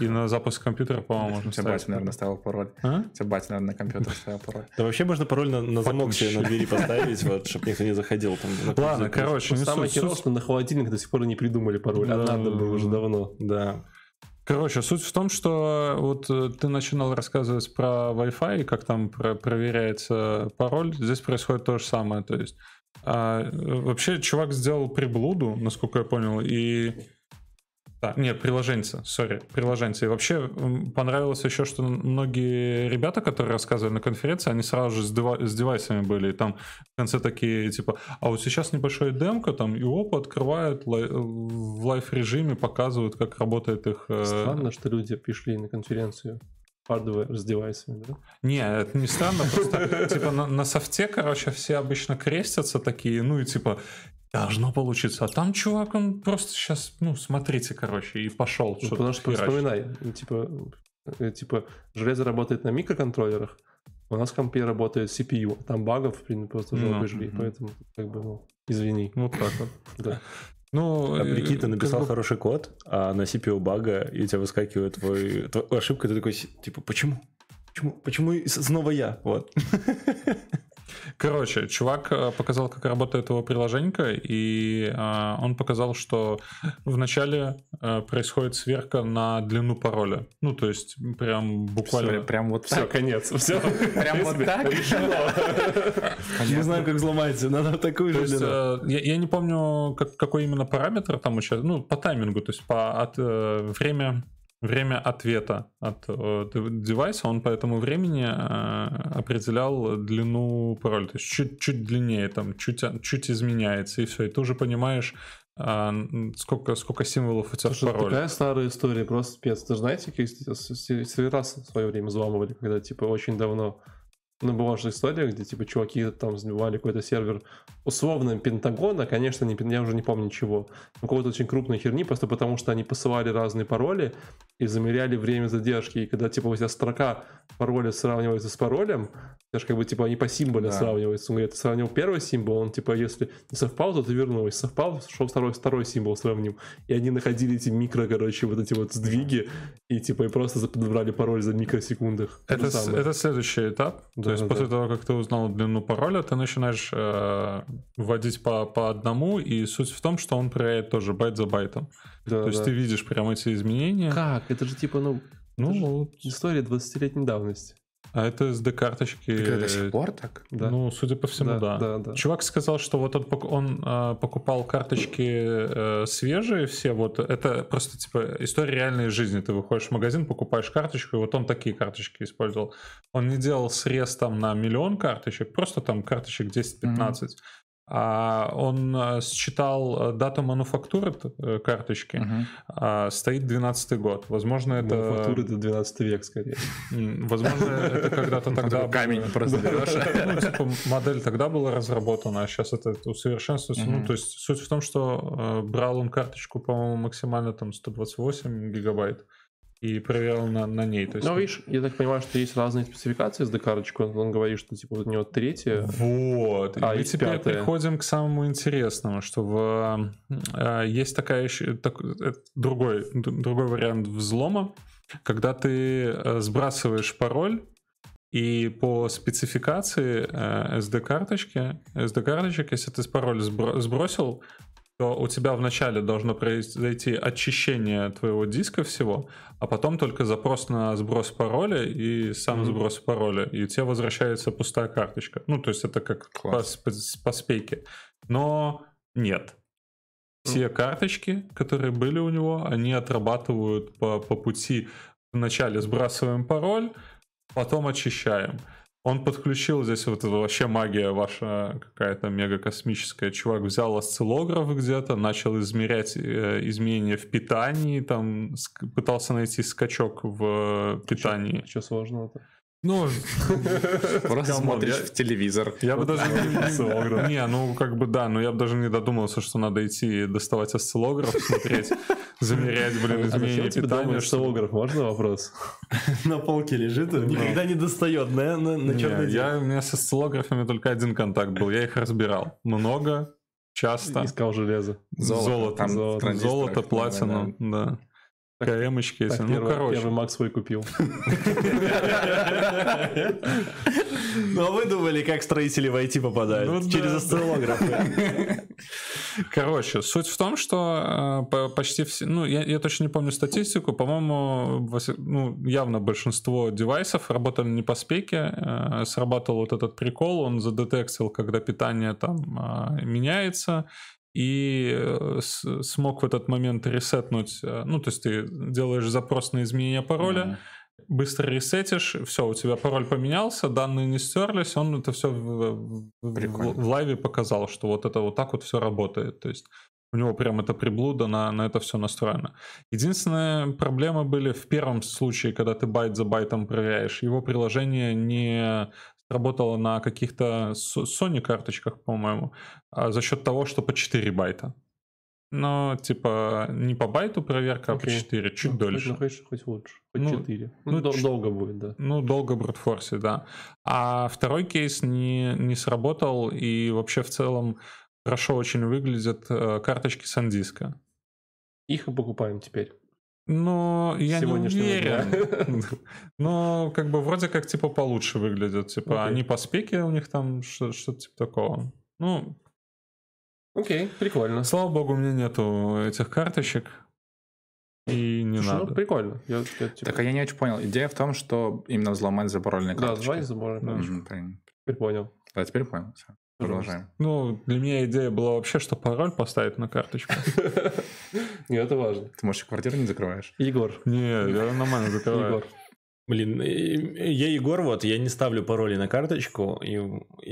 И на запуск компьютера, по-моему, можно ставить. У тебя батя, наверное, ставил пароль. У тебя батя, наверное, на компьютер ставил пароль. Да вообще можно пароль на замок себе на двери поставить, вот, чтобы никто не заходил. Ладно, короче, не суть. Самое херово, что на холодильник до сих пор не придумали пароль. А надо было уже давно. Да. Короче, суть в том, что вот ты начинал рассказывать про Wi-Fi, как там проверяется пароль. Здесь происходит то же самое. То есть вообще чувак сделал приблуду, насколько я понял, и... Да, нет, приложенцы. И вообще понравилось еще, что многие ребята, которые рассказывали на конференции, они сразу же с девайсами были. И там в конце такие, типа, а вот сейчас небольшая демка, там, и опа, открывают в лайв-режиме, показывают, как работает их... Странно, что люди пришли на конференцию hardware с девайсами, да? Не, это не странно, просто типа на софте, короче, все обычно крестятся такие, ну и типа... Должно получиться. А там чувак, он просто сейчас, ну, смотрите, короче, и пошел. Ну, потому что вспоминай, типа, железо работает на микроконтроллерах, у нас в компе работает CPU, а там багов, в принципе, просто жопы жгли, поэтому, как бы, ну, извини. Вот так вот. Да. Ну, а прикинь, ты написал хороший код, а на CPU бага, и у тебя выскакивает твоя ошибка, ты такой, типа, почему снова я? Вот. Короче, чувак показал, как работает его приложенька, и он показал, что вначале происходит сверка на длину пароля. Ну, то есть, прям буквально... Прям вот так. Все, конец. Все. Прям вот так? Решено. Не знаю, как взломается. Надо такую же длину. Я не помню, какой именно параметр там участвует. Ну, по таймингу, то есть, по время... Время ответа от девайса, он по этому времени определял длину пароля. То есть чуть длиннее, там, чуть изменяется, и все. И ты уже понимаешь, сколько символов у тебя в пароле. Такая старая история, просто спец. Ты же знаете, как сервера в свое время взламывали, когда типа очень давно... Ну, была же история, где, типа, чуваки там сбивали какой-то сервер условно Пентагона, конечно, я уже не помню чего, но какой-то очень крупной херни, просто потому что они посылали разные пароли и замеряли время задержки, и когда, типа, у тебя строка пароля сравнивается с паролем, даже как бы, типа, они по символу сравниваются. Он говорит, ты сравнил первый символ, он, типа, если не совпал, то ты вернулась, совпал, шел второй символ сравнил. И они находили эти микро, короче, вот эти вот сдвиги, и, типа, и просто подобрали пароль за микросекундах. Это следующий этап. То есть после того, как ты узнал длину пароля, ты начинаешь вводить по одному, и суть в том, что он проверяет тоже байт за байтом. Да, то есть ты видишь прям эти изменения. Как? Это же типа, ну история 20-летней давности. А это SD-карточки. Так до сих пор так? Да. Ну, судя по всему, да. Чувак сказал, что вот он покупал карточки свежие все, вот это просто типа история реальной жизни. Ты выходишь в магазин, покупаешь карточку, и вот он такие карточки использовал. Он не делал срез там на миллион карточек, просто там карточек 10-15. Он считал дату мануфактуры карточки, стоит 12-й год. Возможно, это... Мануфактура — это 12 век, скорее. Возможно, это когда-то тогда... Камень просто берешь. Модель тогда была разработана, а сейчас это усовершенствуется. Ну, то есть суть в том, что брал он карточку, по-моему, максимально там 128 гигабайт. И проверял на ней. То есть... Ну, видишь, я так понимаю, что есть разные спецификации SD-карточки. Он говорит, что типа вот у него третья. Вот. А и теперь переходим к самому интересному, что есть такая еще другой вариант взлома, когда ты сбрасываешь пароль, и по спецификации SD-карточек, если ты пароль сбросил, то у тебя вначале должно произойти очищение твоего диска всего, а потом только запрос на сброс пароля и сам сброс пароля, и тебе возвращается пустая карточка. Ну, то есть это как по спеке. Но нет. Все карточки, которые были у него, они отрабатывают по пути. Вначале сбрасываем пароль, потом очищаем. Он подключил здесь вот это вообще магия ваша какая-то мега космическая. Чувак взял осциллограф где-то, начал измерять изменения в питании, там пытался найти скачок в питании. Что сложного-то? Ну, просто смотришь в телевизор. Я бы даже я бы даже не додумался, что надо идти доставать осциллограф, смотреть, замерять, изменения питания. Осциллограф, можно вопрос? На полке лежит, никогда не достает, на черный день. У меня с осциллографами только один контакт был, я их разбирал. Много, часто. Искал железо. Золото, платину, да. КМ-очки эти, первый Мак свой купил. Ну а вы думали, как строители в IT попадают? Через осциллографы. Короче, суть в том, что почти все, я точно не помню статистику, по-моему, явно большинство девайсов работали не по спеке, срабатывал вот этот прикол, он задетектил, когда питание там меняется, и смог в этот момент ресетнуть, то есть ты делаешь запрос на изменение пароля, быстро ресетишь, все, у тебя пароль поменялся, данные не стерлись, он это все в лайве показал, что вот это вот так вот все работает, то есть у него прям это приблуда на это все настроено. Единственная проблема были в первом случае, когда ты байт за байтом проверяешь, его приложение не... работала на каких-то Sony карточках, по-моему, за счет того, что по 4 байта. Но, не по байту проверка, а по 4, чуть дольше. Хоть лучше, хоть 4. Долго будет, да. Долго в брутфорсе, да. А второй кейс не сработал, и вообще в целом хорошо очень выглядят карточки SanDisk. Их и покупаем теперь. Но я не уверен. Но вроде как получше выглядят. Они по спеке, у них там что-то типа такого. Окей, прикольно. Слава богу, у меня нету этих карточек. И не надо. Прикольно. Так, а я не очень понял. Идея в том, что именно взломать запарольные карточки. Да, взломать запарольные карточки. Теперь понял. Да, теперь понял. Продолжаем. Для меня идея была вообще, что пароль поставить на карточку. Нет, это важно. Ты, может, квартиру не закрываешь? Егор. Нет, я нормально закрываю. Егор. Блин, я Егор, я не ставлю пароли на карточку, и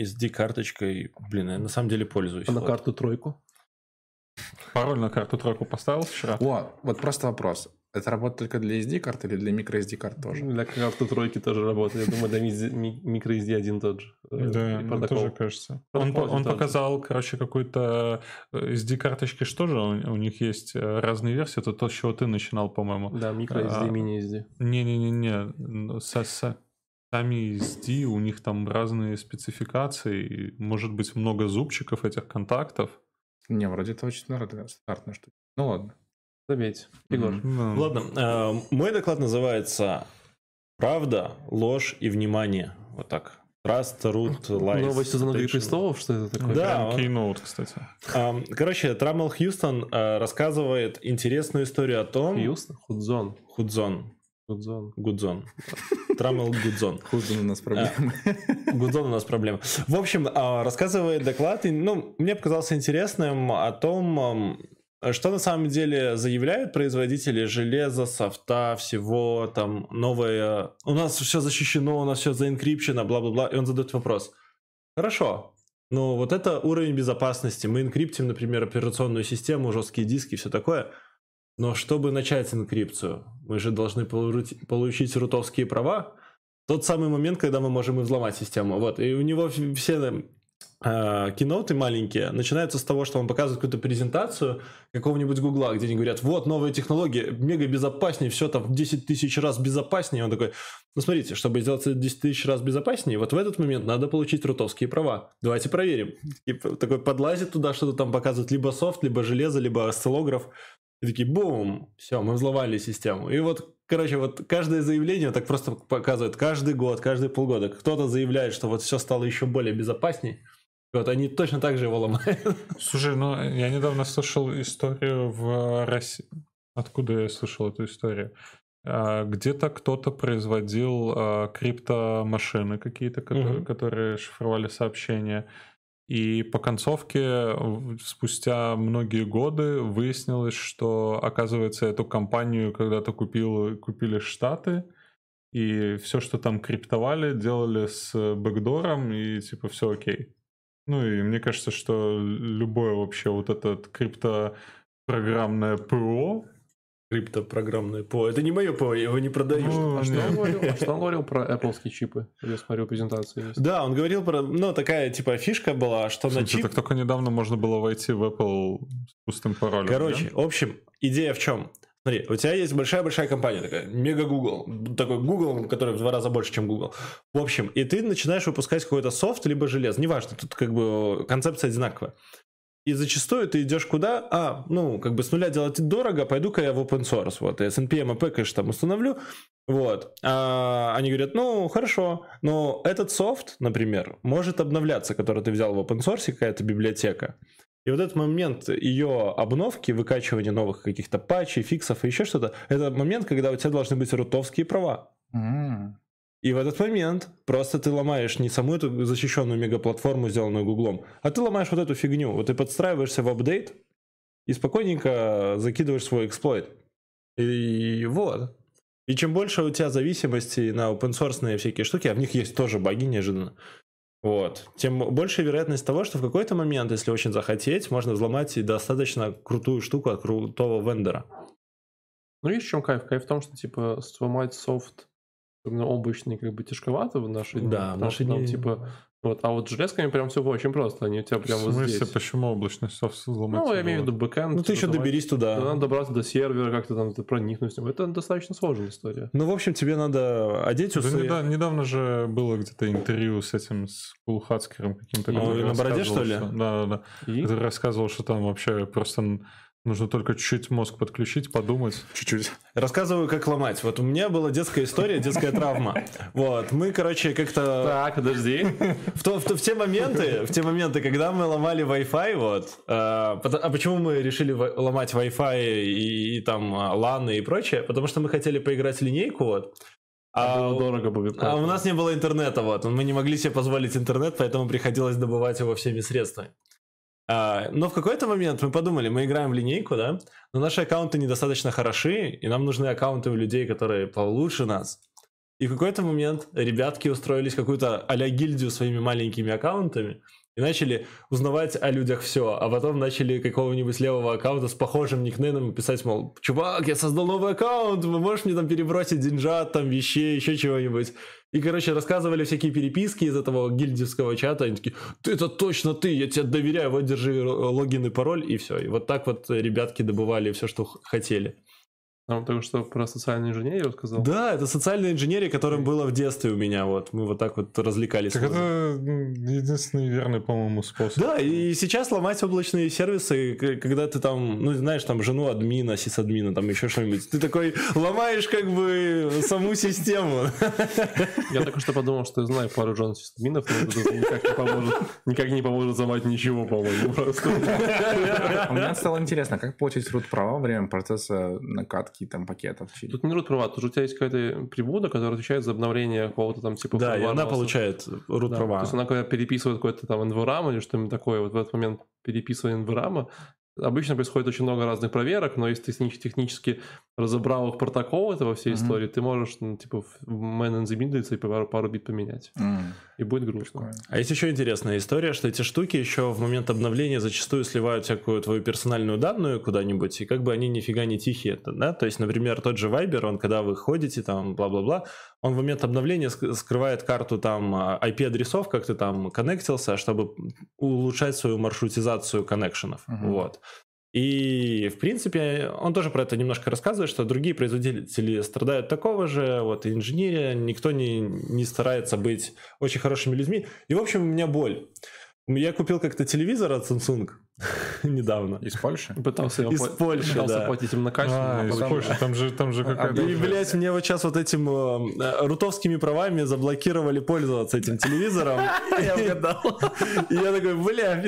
SD-карточкой, я на самом деле пользуюсь. А на карту тройку? Пароль на карту тройку поставил вчера? Вот просто вопрос. Это работает только для SD-карт или для microSD-карт тоже? Для карты тройки тоже работает. Я думаю, для microSD-1 тот же. Да, тоже, кажется. Он показал, какую-то SD-карточки, что же у них есть разные версии. Это то, с чего ты начинал, по-моему. Да, microSD, mini-SD. Не-не-не-не. Сами SD, у них там разные спецификации. Может быть, много зубчиков этих контактов. Не, вроде это очень стандартная штука. Ну ладно. Заметь, Егор. Ладно, мой доклад называется «Правда, ложь и внимание». Вот так. Trust, root, lies. Новый сезон «Игры престолов», что это такое? Да. Кейноут, кстати. Короче, Трамелл Хьюстон рассказывает интересную историю о том... Хьюстон? Худзон. Трамелл Худзон. Худзон у нас проблема. В общем, рассказывает доклад, и, мне показался интересным о том... Что на самом деле заявляют производители железа, софта, всего там новое. У нас все защищено, у нас все заинкрипчено, бла-бла-бла. И он задает вопрос. Хорошо, вот это уровень безопасности. Мы инкриптим, например, операционную систему, жесткие диски, все такое. Но чтобы начать инкрипцию, мы же должны получить рутовские права. Тот самый момент, когда мы можем и взломать систему. И у него все... Киноты маленькие начинаются с того, что вам показывают какую-то презентацию какого-нибудь Гугла, где они говорят: вот новые технологии, мега безопаснее, все там в 10 тысяч раз безопаснее. Он такой: смотрите, чтобы сделать 10 тысяч раз безопаснее, вот в этот момент надо получить рутовские права. Давайте проверим. И такой подлазит туда, что-то там показывает, либо софт, либо железо, либо осциллограф. И такие: бум, все, мы взломали систему. И каждое заявление так просто показывает каждый год, каждые полгода. Кто-то заявляет, что все стало еще более безопаснее. Вот они точно так же его ломают. Слушай, ну я недавно слышал историю в России. Откуда я слышал эту историю? Где-то кто-то производил криптомашины какие-то, которые шифровали сообщения. И по концовке, спустя многие годы, выяснилось, что, оказывается, эту компанию когда-то купили Штаты, и все, что там криптовали, делали с бэкдором, и типа все окей. Ну и мне кажется, что любое вообще вот это криптопрограммное ПО... Криптопрограммное ПО. Это не мое ПО, я его не продаю. Ну, что он говорил про Appleские чипы? Я смотрел презентацию. Да, он говорил про... Ну, такая типа фишка была, что на чип... Так только недавно можно было войти в Apple с пустым паролем. Короче, в общем, идея в чем? Смотри, у тебя есть большая-большая компания такая, мега Google, такой Google, который в 2 раза больше, чем Google. В общем, и ты начинаешь выпускать какой-то софт, либо железо, неважно, тут как бы концепция одинаковая. И зачастую ты идешь куда? С нуля делать дорого, пойду-ка я в open source, вот, SNPM, AP, конечно, там установлю, вот. А они говорят, ну, хорошо, но этот софт, например, может обновляться, который ты взял в open source, какая-то библиотека. И вот этот момент ее обновки, выкачивания новых каких-то патчей, фиксов и еще что-то, это момент, когда у тебя должны быть рутовские права. Mm. И в этот момент просто ты ломаешь не саму эту защищенную мегаплатформу, сделанную Гуглом, а ты ломаешь вот эту фигню. Вот ты подстраиваешься в апдейт и спокойненько закидываешь свой эксплойт. И вот. И чем больше у тебя зависимости на опенсорсные всякие штуки, а в них есть тоже баги неожиданно, вот. Тем больше вероятность того, что в какой-то момент, если очень захотеть, можно взломать и достаточно крутую штуку от крутого вендора. Ну, есть в чем кайф? Кайф в том, что, типа, сломать софт именно обычный, как бы, тяжковато в наши дни. Да, в наши дни. Там, типа, вот, а вот с железками прям все очень просто. Они у тебя прям вот здесь. В смысле, почему облачный софт взломать? Ну, я имею в виду бэкэнд. Ну, ты еще доберись туда. Надо добраться до сервера, как-то там проникнуть с ним. Это достаточно сложная история. Ну, в общем, тебе надо одеть усы. Да, недавно же было где-то интервью с этим, с Кулхацкером каким-то. На бороде, что ли? Да. Ты рассказывал, что там вообще просто... Нужно только чуть-чуть мозг подключить, подумать. Чуть-чуть. Рассказываю, как ломать. Вот у меня была детская история, детская травма. Вот, мы, короче, как-то... Так, подожди. В те моменты, когда мы ломали Wi-Fi, вот... А почему мы решили ломать Wi-Fi и там LAN и прочее? Потому что мы хотели поиграть в линейку, вот. А у нас не было интернета, вот. Мы не могли себе позволить интернет, поэтому приходилось добывать его всеми средствами. Но в какой-то момент мы подумали, мы играем в линейку, да, но наши аккаунты недостаточно хороши, и нам нужны аккаунты у людей, которые получше нас. И в какой-то момент ребятки устроились какую-то а-ля гильдию своими маленькими аккаунтами и начали узнавать о людях все, а потом начали какого-нибудь левого аккаунта с похожим никнеймом писать, мол, чувак, я создал новый аккаунт, можешь мне там перебросить деньжат, там вещей, еще чего-нибудь. И, короче, рассказывали всякие переписки из этого гильдиевского чата. Они такие, это точно ты, я тебе доверяю, вот держи логин и пароль, и все. И вот так вот ребятки добывали все, что хотели. А он только что про социальную инженерию сказал? Да, это социальная инженерия, которая была в детстве у меня. Вот. Мы вот так вот развлекались. Так это единственный верный, по-моему, способ. Да, и сейчас ломать облачные сервисы, когда ты там, ну, знаешь, там жену админа, сисадмина, там еще что-нибудь. Ты такой ломаешь как бы саму систему. Я только что подумал, что я знаю пару жен сисадминов, но это никак не поможет замать ничего, по-моему. У меня стало интересно, как получить root-права во время процесса накатки там пакетов. Тут не root-права, тут у тебя есть какая-то прибуда, которая отвечает за обновление какого-то там типа... Да, и она получает root-права. То есть она когда переписывает какой-то там NVRAM или что-нибудь такое, вот в этот момент переписывание NVRAM, обычно происходит очень много разных проверок, но если ты технически разобрал их протокол этого всей истории, ты можешь, ну, типа, man in the middle и пару бит поменять. И будет грустно. А есть еще интересная история, что эти штуки еще в момент обновления зачастую сливают всякую твою персональную данную куда-нибудь, и как бы они нифига не тихие, да? То есть, например, тот же Viber, он когда вы ходите, там, бла-бла-бла, он в момент обновления скрывает карту там IP-адресов, как ты там коннектился, чтобы улучшать свою маршрутизацию коннекшенов. Вот. И, в принципе, он тоже про это немножко рассказывает, что другие производители страдают такого же, вот, инженерия, никто не старается быть очень хорошими людьми. И, в общем, у меня боль. Я купил как-то телевизор от Samsung, Недавно. Из Польши? Пытался платить им на качество. Из Польши, там же какая-то... И, блядь, мне вот сейчас вот этим рутовскими правами заблокировали пользоваться этим телевизором. Я угадал. И я такой, бля,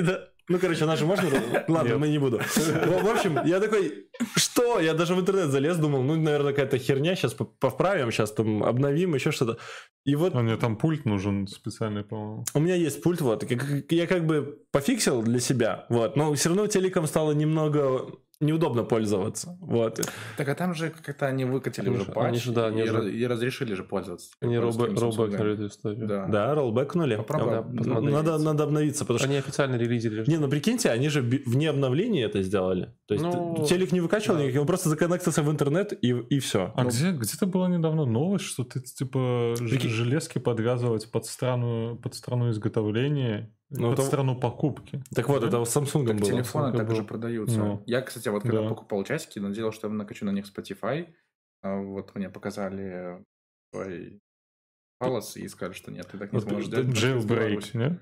она же можно? Ладно, мы не буду. В общем, я такой, что? Я даже в интернет залез, думал, наверное, какая-то херня, сейчас поправим, сейчас там обновим, еще что-то. И вот... А мне там пульт нужен специальный, по-моему. У меня есть пульт, вот. Я как бы пофиксил для себя, вот. Но все равно телеком стало немного... неудобно пользоваться. Вот. Так а там же как-то они выкатили уже патч и разрешили же пользоваться. Они роллбэкнули эту историю. Да, роллбэкнули. Надо обновиться, потому что... Они официально релизили. Не, ну прикиньте, они же вне обновления это сделали. То есть телек не выкачивал никаких, он просто законнектился в интернет и все. А где-то была недавно новость, что ты типа железки подвязывать под страну изготовления... под страну покупки. Так вот, это у Samsung было. Телефоны так уже продаются. Я, кстати, вот когда покупал часики, надеялся, что я накачу на них Spotify. Вот мне показали твой палос и сказали, что нет, ты так не сможешь делать. Jailbreak, да?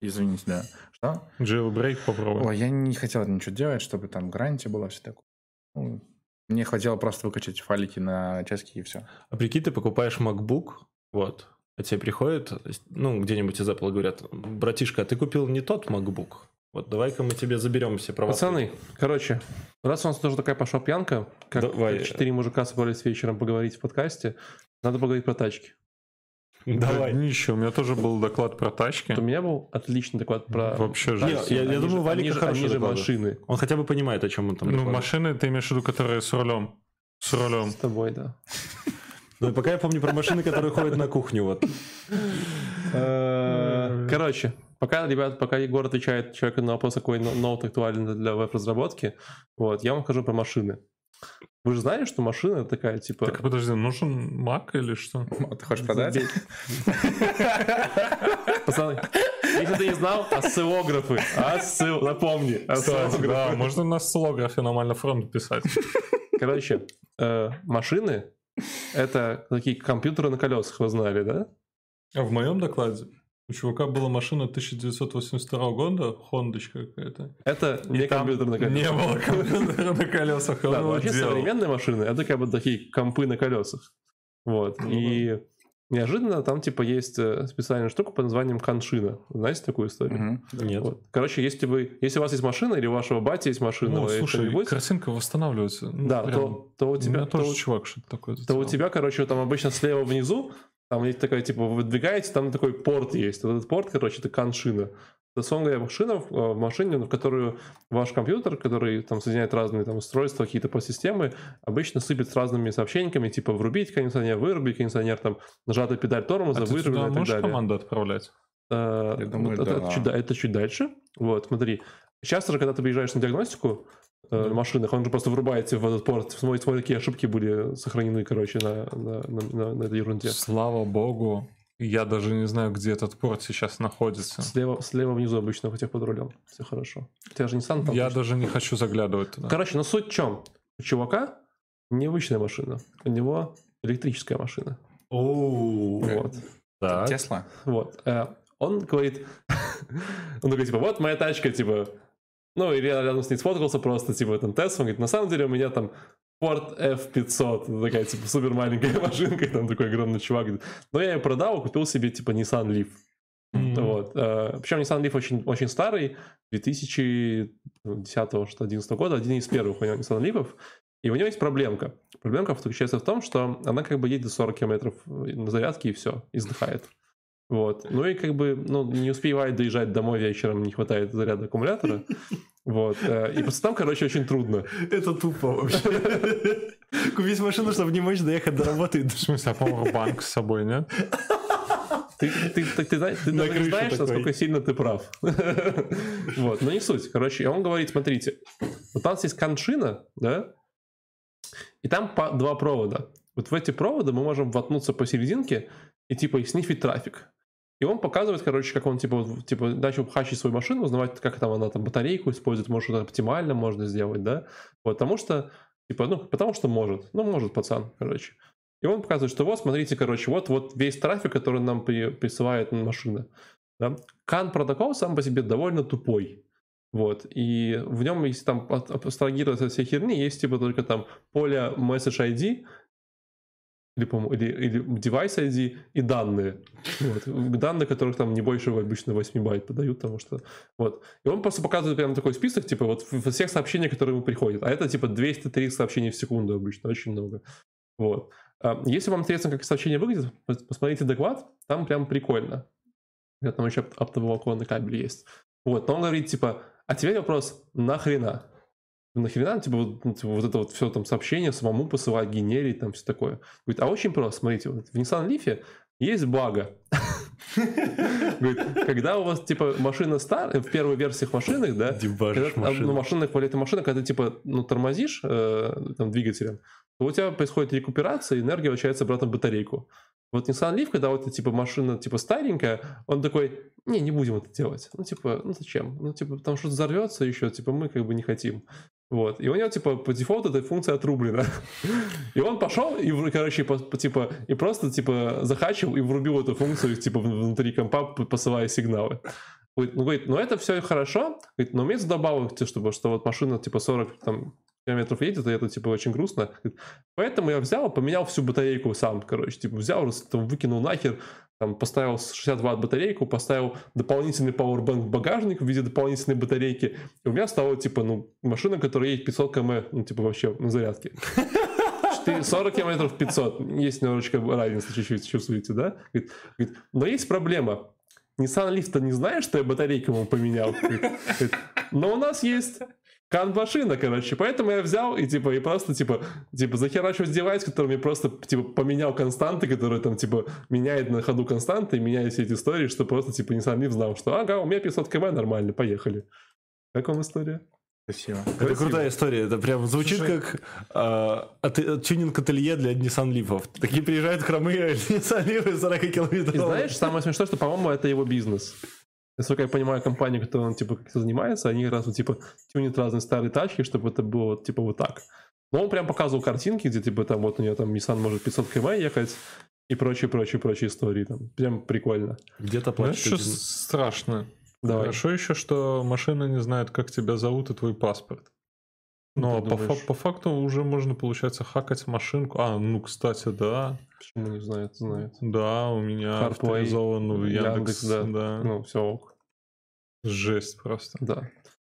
Извините, да. Что? Jailbreak попробуй. Ой, я не хотел ничего делать, чтобы там гарантия была, все такое. Мне хватило просто выкачать файлики на часики и все. А прикинь, ты покупаешь MacBook, вот. А тебе приходят, где-нибудь из Apple говорят, братишка, а ты купил не тот MacBook? Вот давай-ка мы тебе заберем все права. Пацаны, раз у нас тоже такая пошла пьянка, как 4 мужика собрались вечером поговорить в подкасте, надо поговорить про тачки. Давай. Ничего, у меня тоже был доклад про тачки. У меня был отличный доклад про... Вообще же. Я думаю, Валик хороший доклад. Машины. Он хотя бы понимает, о чем он там. Машины, ты имеешь в виду, которые с рулем. С рулем. С тобой, да. Ну, пока я помню про машины, которые ходят на кухню, вот. Пока Егор отвечает человеку на вопрос, какой ноут актуален для веб-разработки, вот, я вам скажу про машины. Вы же знаете, что машина такая, типа... Так, подожди, нужен Мак или что? Ты хочешь продать? Пацаны, если ты не знал, осциллографы. Напомни, осциллографы. Да, можно на осциллографе нормально фронт писать. Машины... Это такие компьютеры на колесах, вы знали, да? А в моем докладе у чувака была машина 1982 года, Хондочка какая-то. Это не компьютер на колесах. Не было компьютера на колесах. Да, вообще современные машины, это как бы такие компы на колесах. Вот. И неожиданно там типа есть специальная штука под названием коншина. Знаете такую историю? Нет. Вот. Если у вас есть машина или у вашего батя есть машина, картинка восстанавливается. Да, то у тебя тоже чувак что-то такое. То у тебя, там обычно слева внизу, там есть такая, типа, вы выдвигаете, там такой порт есть. Вот этот порт, это коншина. Это, собственно говоря, машина в машине, в которую ваш компьютер, который там соединяет разные там устройства, какие-то подсистемы, обычно сыпет с разными сообщениями, типа врубить кондиционер, вырубить кондиционер, там нажатая педаль тормоза, вырубить и так далее. А ты можешь команду отправлять? Это чуть дальше. Вот, смотри. Часто же, когда ты приезжаешь на диагностику в машинах, он же просто врубается в этот порт, смотрит, какие ошибки были сохранены, на этой ерунде. Слава богу. Я даже не знаю, где этот порт сейчас находится. Слева внизу обычно, хотя под рулем. Все хорошо. У тебя же Nissan там. Я даже не хочу заглядывать туда. Но суть в чем? У чувака не обычная машина. У него электрическая машина. Тесла. Вот. Он говорит, типа, вот моя тачка, типа. Ну, или я рядом с ней сфоткался просто, типа, там Тесла. Он говорит, на самом деле у меня там... Ford F500, это такая, типа, супер маленькая машинка, там такой огромный чувак. Но я ее продал, купил себе, типа, Nissan Leaf. Вот. Причем Nissan Leaf очень, очень старый, 2010-2011 года, один из первых у него Nissan Leaf'ов. И у него есть проблемка. Проблемка заключается в том, что она как бы едет 40 километров на зарядке и все, издыхает. Вот. Ну и как бы, не успевает доезжать домой вечером, не хватает заряда аккумулятора. Вот. И просто там, очень трудно. Это тупо вообще. Купить машину, чтобы не мочь доехать до работы. В смысле, а по-моему, банк с собой, нет? Ты знаешь, насколько сильно ты прав. Вот, но не суть. Он говорит, смотрите, вот у нас есть коншина, да, и там 2 провода. Вот в эти провода мы можем воткнуться посерединке и типа снифить трафик. И он показывает, как он типа начал хачить свою машину, узнавать, как там она там батарейку использует, может, это оптимально можно сделать, да? Вот, потому что может пацан, И он показывает, что вот, смотрите, вот весь трафик, который нам присылает машина. Да? CAN протокол сам по себе довольно тупой. Вот, и в нем, если там абстрагироваться от всей херни, есть типа только там поле message ID, или device ID и данные. Вот. Данные, которых там не больше обычно 8 байт подают, потому что... Вот. И он просто показывает прям такой список, типа, вот всех сообщений, которые ему приходят. А это, типа, 203 сообщений в секунду обычно, очень много. Вот. Если вам интересно, как сообщение выглядит, посмотрите доклад, там прям прикольно. Там еще оптоволоконный кабель есть. Вот. Но он говорит, типа, а теперь вопрос, нахрена? Нахрена, типа, вот это вот все там сообщение самому посылать, генерить, там все такое. Говорит, а очень просто, смотрите, вот в Nissan Leaf есть благо. Когда у вас, типа, машина старая, в первой версиях машины, да, машинных палетных машинок, когда ты, типа, тормозишь двигателем, то у тебя происходит рекуперация, энергия возвращается обратно в батарейку. Вот Nissan Leaf, когда вот типа машина типа старенькая, он такой, не будем это делать. Ну, типа, зачем? Ну, типа, там что-то взорвется еще, типа, мы как бы не хотим. Вот. И у него, типа, по дефолту эта функция отрублена. И он пошел и, короче, типа, и просто, типа, захачил и врубил эту функцию, типа, внутри компа, посылая сигналы. Говорит, ну это все хорошо, говорит, но имеется добавок, чтобы, что вот машина, типа, 40, там, километров едет, и это, типа, очень грустно. Поэтому я взял, поменял всю батарейку сам, короче, типа, взял, там, выкинул нахер, там, поставил 60 ватт батарейку, поставил дополнительный пауэрбанк в багажник в виде дополнительной батарейки, и у меня стала, типа, машина, которая едет 500 км, типа, вообще на зарядке. 40 километров 500, есть немножечко разница, чуть-чуть чувствуете, да? Говорит, но есть проблема. Nissan Leaf-то не знаешь, что я батарейку ему поменял? Говорит, но у нас есть... Канбашина, короче, поэтому я взял и, типа, и просто, типа, захерачу девайс, который мне просто, типа, поменял константы, которые там, типа, меняет на ходу константы, меняет все эти истории, что просто, типа, не сам не знал, что, ага, у меня 500 км, нормально, поехали. Как вам история? Спасибо. Это крутая история, это прям звучит как тюнинг-ателье для Nissan Leaf'ов. Такие приезжают хромые Nissan Leaf'ы 40 километров. И знаешь, самое смешное, что, по-моему, это его бизнес. Насколько я понимаю, компания, которой он, типа, как-то занимается, они как раз, вот, типа, тюнят разные старые тачки, чтобы это было, типа, вот так. Но он прям показывал картинки, где, типа, там, вот у него там Nissan может 500 км ехать и прочие истории там. Прям прикольно. Где-то плачет. Ну, это страшно. Давай. Хорошо еще, что машина не знает, как тебя зовут и твой паспорт. Но по факту уже можно, получается, хакать машинку. Кстати, да. Почему не знает? Знает. Да, у меня авторизован Яндекс. Да. Ну, все ок. Жесть просто. Да.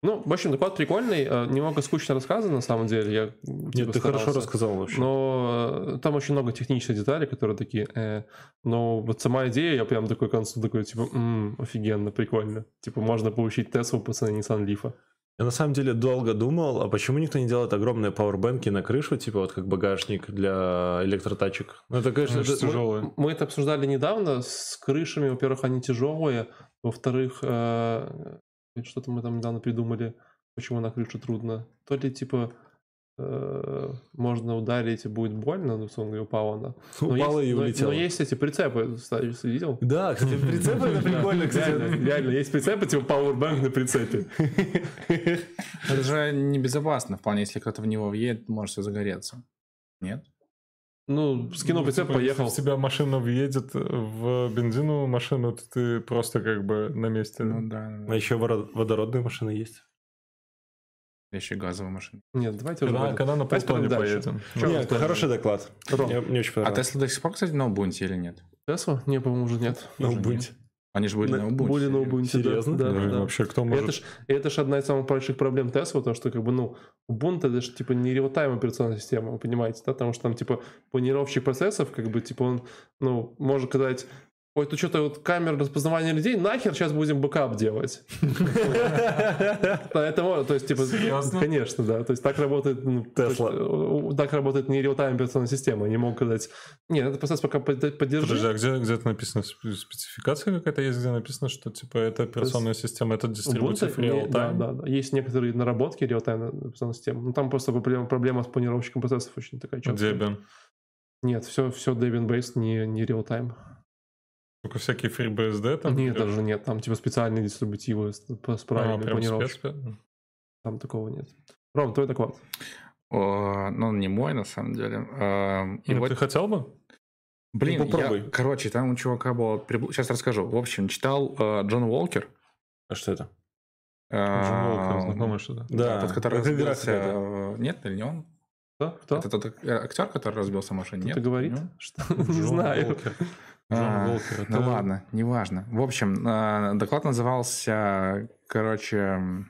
Ну, в общем, доклад прикольный. Немного скучно рассказано, на самом деле. Нет, ты хорошо рассказал вообще. Но там очень много технических деталей, которые такие... Но вот сама идея, я прям такой к концу такой, типа, офигенно, прикольно. Типа, можно получить Теслу по цене Nissan Leaf. Я на самом деле долго думал, а почему никто не делает огромные пауэрбэнки на крышу, типа вот как багажник для электротачек? Ну это, конечно, тяжелое. Мы это обсуждали недавно с крышами. Во-первых, они тяжелые. Во-вторых, что-то мы там недавно придумали, почему на крышу трудно. То ли типа можно ударить и будет больно, но он упала она. Упала и улетела. Но есть эти прицепы, кстати, видел? Да, кстати, прицепы это прикольно, кстати. Реально, есть прицепы, типа пауэрбанк на прицепе. Это же небезопасно вполне, если кто-то в него въедет, может все загореться. Нет? Ну, скинул прицеп, поехал. Если в тебя машина въедет в бензиновую машину, то ты просто как бы на месте. А еще водородные машины есть. Еще газовая машина. Нет, давайте уже... Когда на полтоне поедем. Нет, хороший доклад. Мне очень понравилось. А Тесла до сих пор, кстати, на Ubuntu или нет? Тесла? Не, по-моему, уже нет. На Ubuntu. Они же были на Ubuntu. Были на Ubuntu, серьезно? Да. Вообще, кто может... Это же одна из самых больших проблем Тесла, потому что, как бы, Ubuntu, это же, типа, не реалтайм операционная система, вы понимаете, да? Потому что там, типа, планировщик процессов, как бы, типа, он, может сказать... Ой, тут что-то вот камера распознавания людей, нахер сейчас будем бэкап делать. Поэтому, то есть, типа, конечно, да. То есть так работает Tesla. Так работает не реалтайм операционная система. Не могу сказать. Нет, это процесс пока поддерживает. Подожди, а где-то написано спецификация какая-то есть, где написано, что типа это операционная система, это дистрибутив реалтайм. Да. Есть некоторые наработки реалтайм операционной системы. Но там просто проблема с планировщиком процессов очень такая частая. Debian. Нет, все Debian-based, не реалтайм. Только всякие FreeBSD там? Нет, даже нет. Там типа специальные дистрибутивы с правильной планировкой. Там такого нет. Ром, твой доклад? Он не мой, на самом деле. Ты хотел бы? Блин, короче, там у чувака было... Сейчас расскажу. В общем, читал Джон Уолкер. А что это? Знакомый, что ли? Да, тот, который разбился... Нет, или не он? Кто? Это тот актер, который разбился в машине? Нет, говорит? Не знаю. Ну ладно, неважно. В общем, доклад назывался, короче...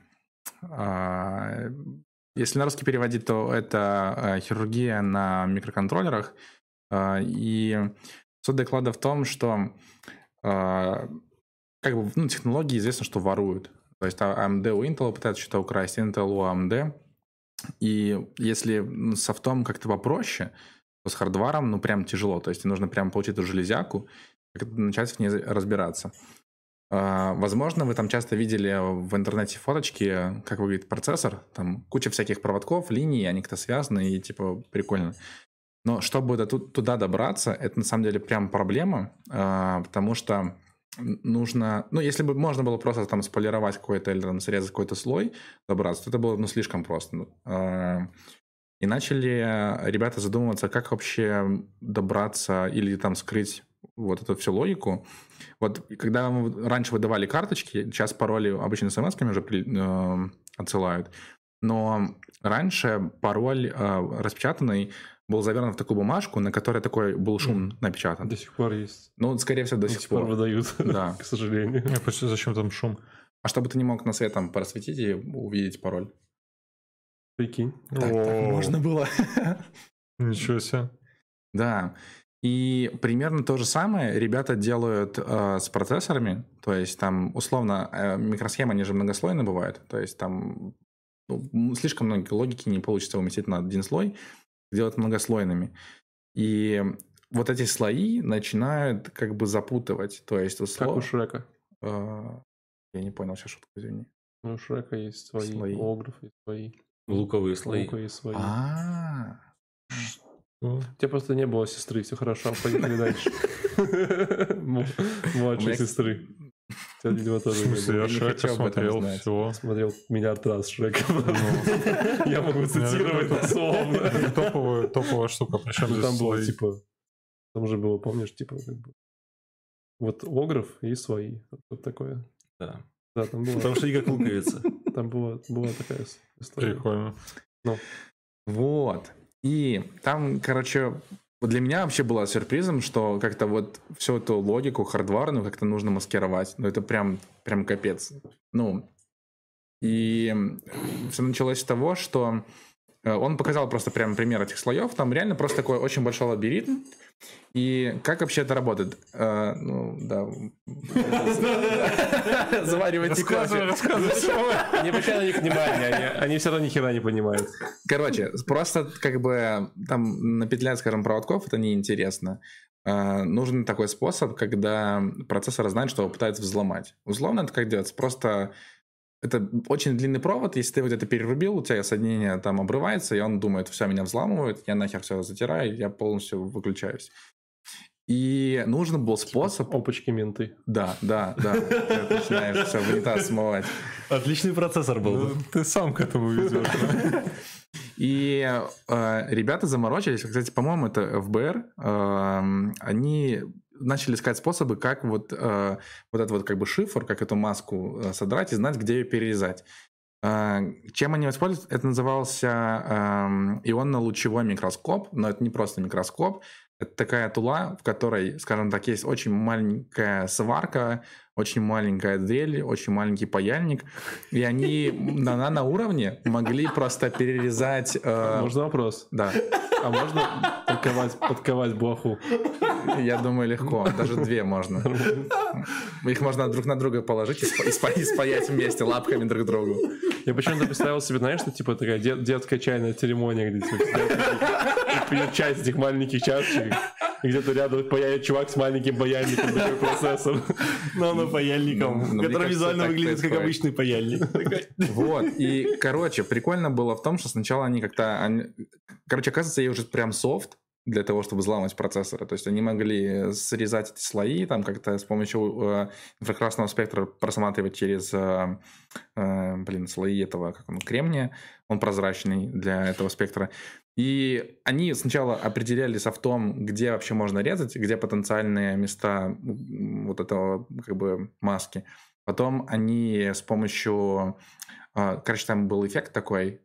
Если на русский переводить, то это хирургия на микроконтроллерах. И суть доклада в том, что как бы, ну, технологии известно, что воруют. То есть AMD у Intel пытаются что-то украсть, Intel у AMD. И если софтом как-то попроще, то с хардваром ну прям тяжело. То есть нужно прям получить эту железяку, как-то начать в ней разбираться. Возможно, вы там часто видели в интернете фоточки, как выглядит процессор. Там куча всяких проводков, линий, они как-то связаны и типа прикольно. Но чтобы туда добраться, это на самом деле прям проблема, потому что нужно... Ну, если бы можно было просто там сполировать какой-то или там срезать какой-то слой, добраться, то это было ну, слишком просто. И начали ребята задумываться, как вообще добраться или там скрыть вот эту всю логику. Вот когда раньше выдавали карточки, сейчас пароли обычно смс-ками уже отсылают, но раньше пароль распечатанный был завернут в такую бумажку, на которой такой был шум напечатан. До сих пор есть. Ну, скорее всего, до сих пор выдают, да. К сожалению. Зачем там шум? А чтобы ты не мог на светом просветить и увидеть пароль. Прикинь. Так можно было. Ничего себе. Да. И примерно то же самое ребята делают с процессорами. То есть там, условно, микросхемы, они же многослойные бывают. То есть там слишком много логики не получится уместить на один слой. Делают многослойными. И вот эти слои начинают как бы запутывать. То есть как у Шрека. Я не понял сейчас шутку, извини. Ну, у Шрека есть слои, у Огров есть слои. Луковые слои. А-а-а. У тебя просто не было сестры, все хорошо, поехали дальше. Младшей сестры. Тебя, видимо, тоже не было. Я Шрека смотрел всего. Смотрел миллиард раз Шрека. Я могу цитировать дословно. Топовая штука, причем здесь слои. Там же было, помнишь, типа... Вот Огров и слои. Вот такое. Да. Да, там было. Там шли как луковица. Там была такая история. Прикольно. Вот. И там, короче, для меня вообще было сюрпризом, что как-то вот всю эту логику хардварную как-то нужно маскировать. Ну, это прям капец. Ну, и все началось с того, что он показал просто прям пример этих слоев. Там реально просто такой очень большой лабиринт. И как вообще это работает? Ну, да. Заваривайте кофе. Не обращай на них внимания, они все равно ни хера не понимают. Короче, просто как бы там напетлять, скажем, проводков, это неинтересно. Нужен такой способ, когда процессор знает, что его пытаются взломать. Условно это как делается? Просто... Это очень длинный провод, если ты вот это перерубил, у тебя соединение там обрывается, и он думает, все, меня взламывают, я нахер все затираю, я полностью выключаюсь. И нужен был способ... Опачки-менты. Да. Ты начинаешь все в унитаз смывать. Отличный процессор был. Ты сам к этому ведешь. И ребята заморочились, кстати, по-моему, это ФБР, они... начали искать способы, как вот этот вот как бы шифр, как эту маску содрать и знать, где ее перерезать. Чем они используют? Это назывался ионно-лучевой микроскоп, но это не просто микроскоп, это такая тула, в которой, скажем так, есть очень маленькая сварка, очень маленькая дрель, очень маленький паяльник, и они на наноуровне могли просто перерезать... Можно вопрос? Да. А можно подковать блоху? Я думаю, легко. Даже две можно. Их можно друг на друга положить и спаять вместе лапками друг к другу. Я почему-то представил себе, знаешь, что типа такая детская чайная церемония, где пьют чай из этих маленьких чашечек, и где-то рядом появится чувак с маленьким паяльником, такой процессор. Но паяльником, который визуально выглядит как обычный паяльник. Вот. И, короче, прикольно было в том, что сначала они как-то... Короче, оказывается, ей уже прям софт для того, чтобы взламывать процессоры. То есть они могли срезать эти слои, там как-то с помощью инфракрасного спектра просматривать через слои этого, кремния. Он прозрачный для этого спектра. И они сначала определялись в том, где вообще можно резать, где потенциальные места вот этого как бы маски. Потом они с помощью... Короче, там был эффект такой,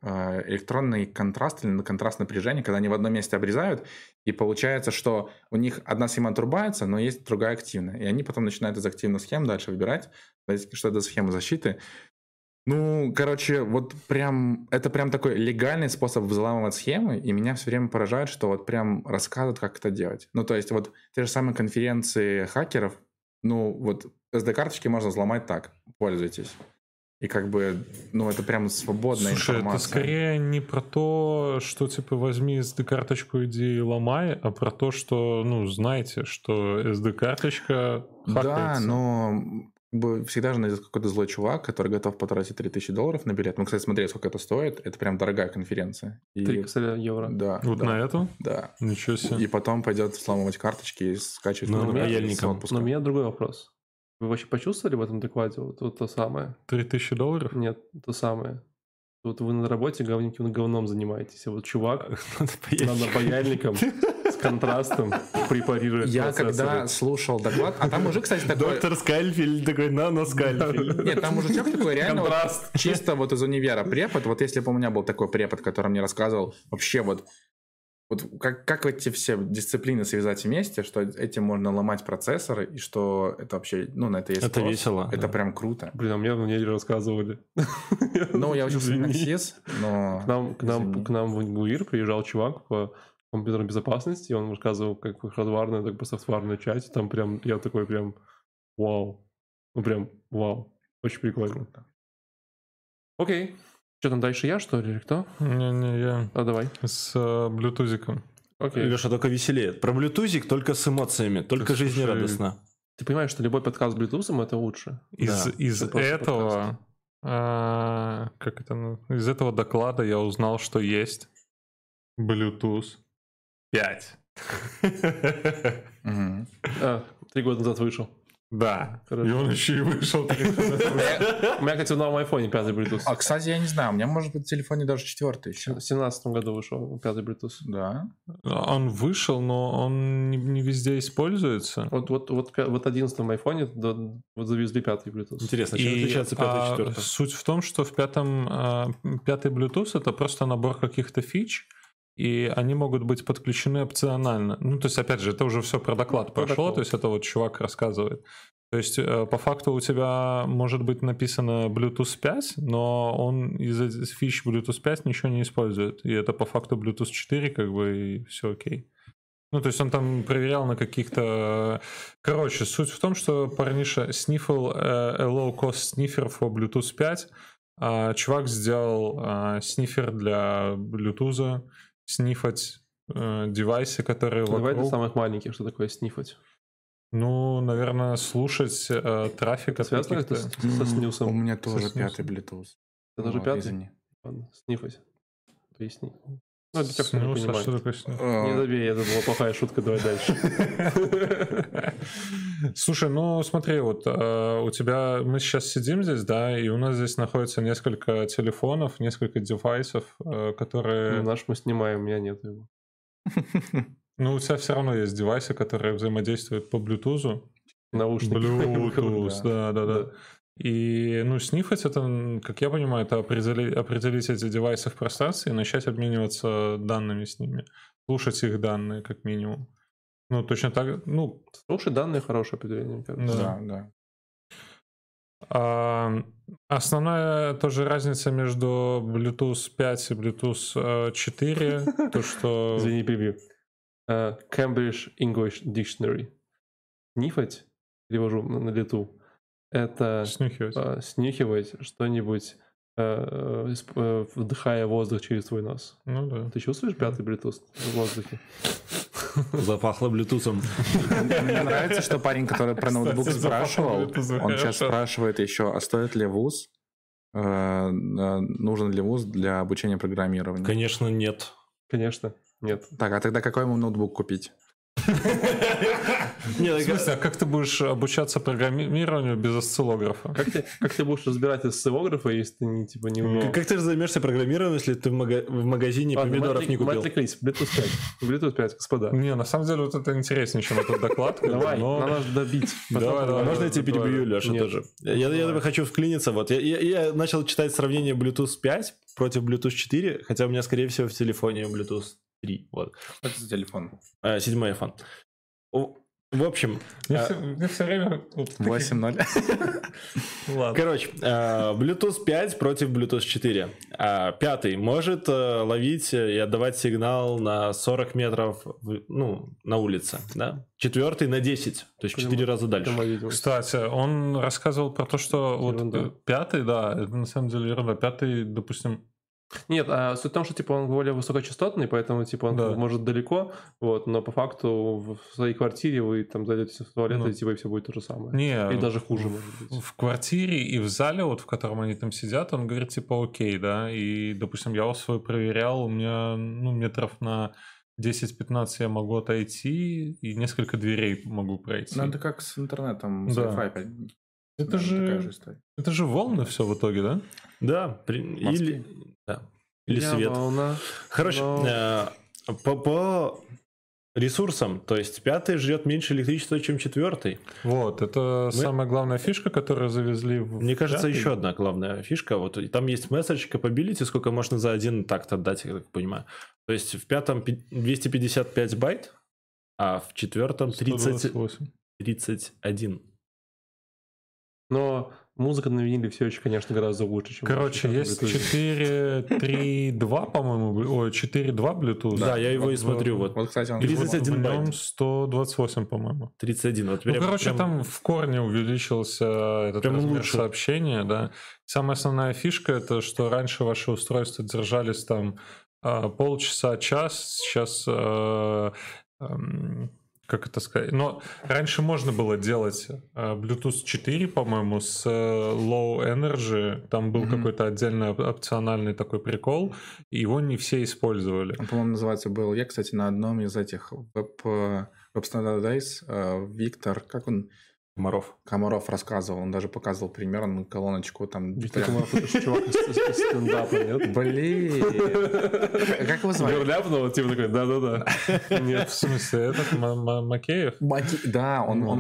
электронный контраст или контраст напряжения, когда они в одном месте обрезают, и получается, что у них одна схема отрубается, но есть другая активная. И они потом начинают из активных схем дальше выбирать, что это за схема защиты. Ну, короче, вот прям, это прям такой легальный способ взламывать схемы, и меня все время поражает, что вот прям рассказывают, как это делать. Ну, то есть вот те же самые конференции хакеров, ну, вот SD-карточки можно взломать так, пользуйтесь. И как бы, ну, это прям свободная информация. Слушай, это скорее не про то, что, типа, возьми SD-карточку, иди и ломай, а про то, что, ну, знаете, что SD-карточка хакается. Да, но всегда же найдет какой-то злой чувак, который готов потратить $3000 на билет. Мы, кстати, смотрели, сколько это стоит. Это прям дорогая конференция. И... €3. Да. Вот да, на эту? Да. Ничего себе. И потом пойдет взламывать карточки и скачивать. Но у меня другой вопрос. Вы вообще почувствовали в этом докладе вот то самое? $3000? Нет, то самое. Вот вы на работе говном занимаетесь, а вот чувак надо паяльником с контрастом препарирует. Я когда слушал доклад, а там мужик, кстати, такой... Доктор Скальпель, такой наноскальпель. Нет, там мужичок такой реально чисто вот из универа препод. Вот если бы у меня был такой препод, который мне рассказывал вообще вот... Вот как эти все дисциплины связать вместе, что этим можно ломать процессоры, и что это вообще, ну, на это есть это спрос. Весело. Это да. Прям круто. Блин, а мне на неделю рассказывали. Ну, я учился на КСИС, но... К нам в ИГУИР приезжал чувак по компьютерной безопасности, и он рассказывал как хардварную, так и софтварную часть. Там прям, я такой прям, вау. Ну, прям, вау. Очень прикольно. Окей. Что там дальше, я, что ли, или кто? Не, я. А давай. С блютузиком. Окей. Леша, только веселее. Про блютузик только с эмоциями, только жизнерадостно. Ты понимаешь, что любой подкаст с блютузом это лучше? Из этого... Как это? Из этого доклада я узнал, что есть Bluetooth 5. 3 года назад вышел. Да, хорошо. И он еще и вышел. У меня, кстати, в новом айфоне 5-й Bluetooth. А, кстати, я не знаю, у меня, может быть, в телефоне даже 4-й. В 2017 году вышел 5-й Bluetooth. Да. Он вышел, но он не везде используется. Вот в 11-м айфоне завезли 5-й Bluetooth. Интересно, чем отличается 5-й и 4-й? Суть в том, что в 5-й Bluetooth это просто набор каких-то фич, и они могут быть подключены опционально. Ну, то есть, опять же, это уже все про доклад прошло, то есть это вот чувак рассказывает. То есть, по факту у тебя может быть написано Bluetooth 5, но он из фич Bluetooth 5 ничего не использует. И это по факту Bluetooth 4, как бы, и все окей. Ну, то есть он там проверял на каких-то... Короче, суть в том, что парниша sniffle a low-cost sniffer for Bluetooth 5. Чувак сделал снифер для Bluetooth, снифать девайсы, которые вокруг. Давай для самых маленьких, что такое снифать? Ну, наверное, слушать трафик от каких-то... со снюсом? У меня тоже 5-й Bluetooth. Это тоже 5-й? Снифать. Поясни. Ну, это как-то не понимает. Что такое снюс? Не забей, это была плохая шутка, давай дальше. Слушай, ну смотри, вот у тебя... Мы сейчас сидим здесь, да, и у нас здесь находится несколько телефонов, несколько девайсов, которые... Ну, наш мы снимаем, у меня нет его. Ну, у тебя все равно есть девайсы, которые взаимодействуют по Bluetooth. Наушники. Bluetooth, да. И, ну, снифать это, как я понимаю, это определить эти девайсы в пространстве и начать обмениваться данными с ними. Слушать их данные, как минимум. Ну, точно так, ну... Слушать данные — хорошее определение. Да. Основная тоже разница между Bluetooth 5 и Bluetooth 4, то что... Извини, прибью. Cambridge English Dictionary. Снифать, перевожу на лету, это снюхивать что-нибудь, вдыхая воздух через твой нос. Ну да. Ты чувствуешь 5-й Bluetooth в воздухе? Запахло Bluetooth'ом. Мне нравится, что парень, который про ноутбук спрашивал, он сейчас спрашивает еще, а стоит ли вуз, нужен ли вуз для обучения программированию? Конечно, нет. Так, а тогда какой ему ноутбук купить? В смысле, а как ты будешь обучаться программированию без осциллографа? Как ты будешь разбирать осциллографы, если ты не умеешь? Как ты займешься программированием, если ты в магазине помидоров не купил? Мы отвлеклись. Bluetooth 5, господа. Не, на самом деле, вот это интереснее, чем этот доклад. Давай, надо добить. Можно я тебя перебью, Леша, тоже? Я хочу вклиниться. Я начал читать сравнение Bluetooth 5 против Bluetooth 4, хотя у меня, скорее всего, в телефоне Bluetooth 3. Вот. Это за телефон. 7-й iPhone. В общем... Мне все время... 8.0. Короче, Bluetooth 5 против Bluetooth 4. Пятый может ловить и отдавать сигнал на 40 метров на улице. Да? Четвертый на 10, то есть 4 раза дальше. Кстати, он рассказывал про то, что вот пятый, да, это на самом деле ерунда. Пятый, допустим... Нет, суть в том, что он более высокочастотный, поэтому он может далеко, но по факту в своей квартире вы там зайдете в туалет, и все будет то же самое. Не, и даже хуже может быть. В квартире и в зале, в котором они там сидят, он говорит, окей, да, и, допустим, я его свой проверял, у меня, метров на 10-15 я могу отойти, и несколько дверей могу пройти. Ну, это как с интернетом, с Wi-Fi. Это же волны все в итоге, да? Да. Или свет. Короче, по ресурсам, то есть пятый жрет меньше электричества, чем четвертый. Вот, это самая главная фишка, которую завезли. Мне кажется, еще одна главная фишка. Вот там есть месседж capability, сколько можно за один такт отдать, я так понимаю. То есть в пятом 255 байт, а в четвертом 31. Но музыка на виниле все еще, конечно, гораздо лучше, чем... Короче, есть 4.3.2, по-моему, 4.2 Bluetooth. Да, я его и смотрю. Вот, кстати, он 31 байт. 128, по-моему. 31. Вот короче, там в корне увеличился этот размер сообщения, да. Самая основная фишка, это что раньше ваши устройства держались там полчаса, час, сейчас... Как это сказать? Но раньше можно было делать Bluetooth 4, по-моему, с Low Energy. Там был какой-то отдельный опциональный такой прикол. Его не все использовали. Он, по-моему, называется был. Я, кстати, на одном из этих Web Standard Days Виктор, как он? Комаров рассказывал, он даже показывал пример, он колоночку там... Виктор Комаров, это же чувак из стендапа, нет? Блин! Как его звали? Герляпнул, типа такой, да-да-да. Нет, в смысле, этот Макеев? Да, у него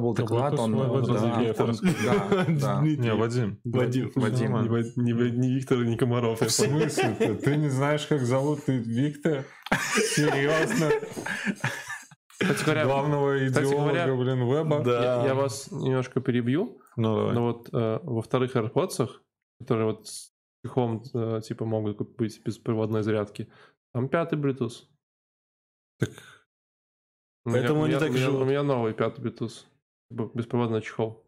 был доклад, он... Не, Вадим. Вадим. Не Виктор, не Комаров. В смысле? Ты не знаешь, как зовут Виктор? Серьезно? Главного идеолога, веба. Да. Я вас немножко перебью. Но вот во вторых AirPods, которые вот с чехлом могут быть беспроводной зарядки, там 5-й Bluetooth. Так. У меня новый 5-й Bluetooth. Беспроводной чехол.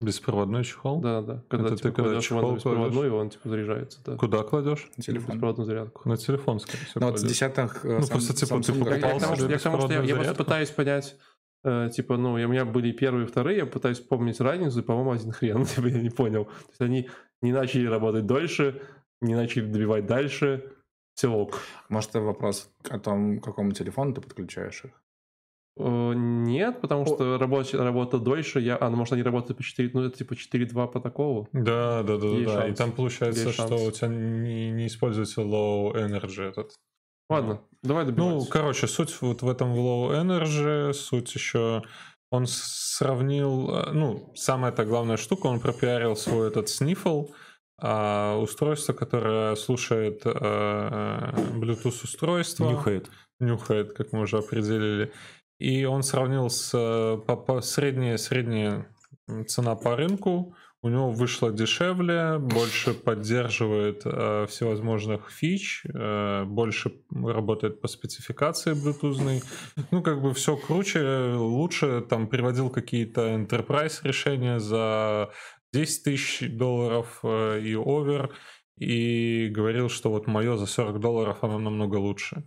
Беспроводной чехол? Да. Когда ты кладешь его на беспроводную, он заряжается. Да. Куда кладешь? На телефон. Беспроводную зарядку. На телефон, скорее всего. Вот с 10-х... просто ты покупал себе беспроводную зарядку. Я просто пытаюсь понять, у меня были первые и вторые, я пытаюсь помнить разницу, и, по-моему, один хрен, я не понял. То есть они не начали работать дольше, не начали добивать дальше, все ок. Может, это вопрос о том, к какому телефону ты подключаешь их? Нет, потому что работа дольше. Может, они работают по 4, это 4.2 протоколу. Да. И там получается, что у тебя не используется low energy этот. Ладно, давай добиваться. Суть вот в этом low energy, суть еще... Он сравнил... самая-то главная штука, он пропиарил свой этот снифл, устройство, которое слушает Bluetooth-устройство. Нюхает, как мы уже определили. И он сравнил с средняя цена по рынку. У него вышло дешевле, больше поддерживает всевозможных фич, больше работает по спецификации Bluetooth. Все круче, лучше. Там приводил какие-то enterprise решения за $10,000 и over. И говорил, что вот мое за $40 оно намного лучше.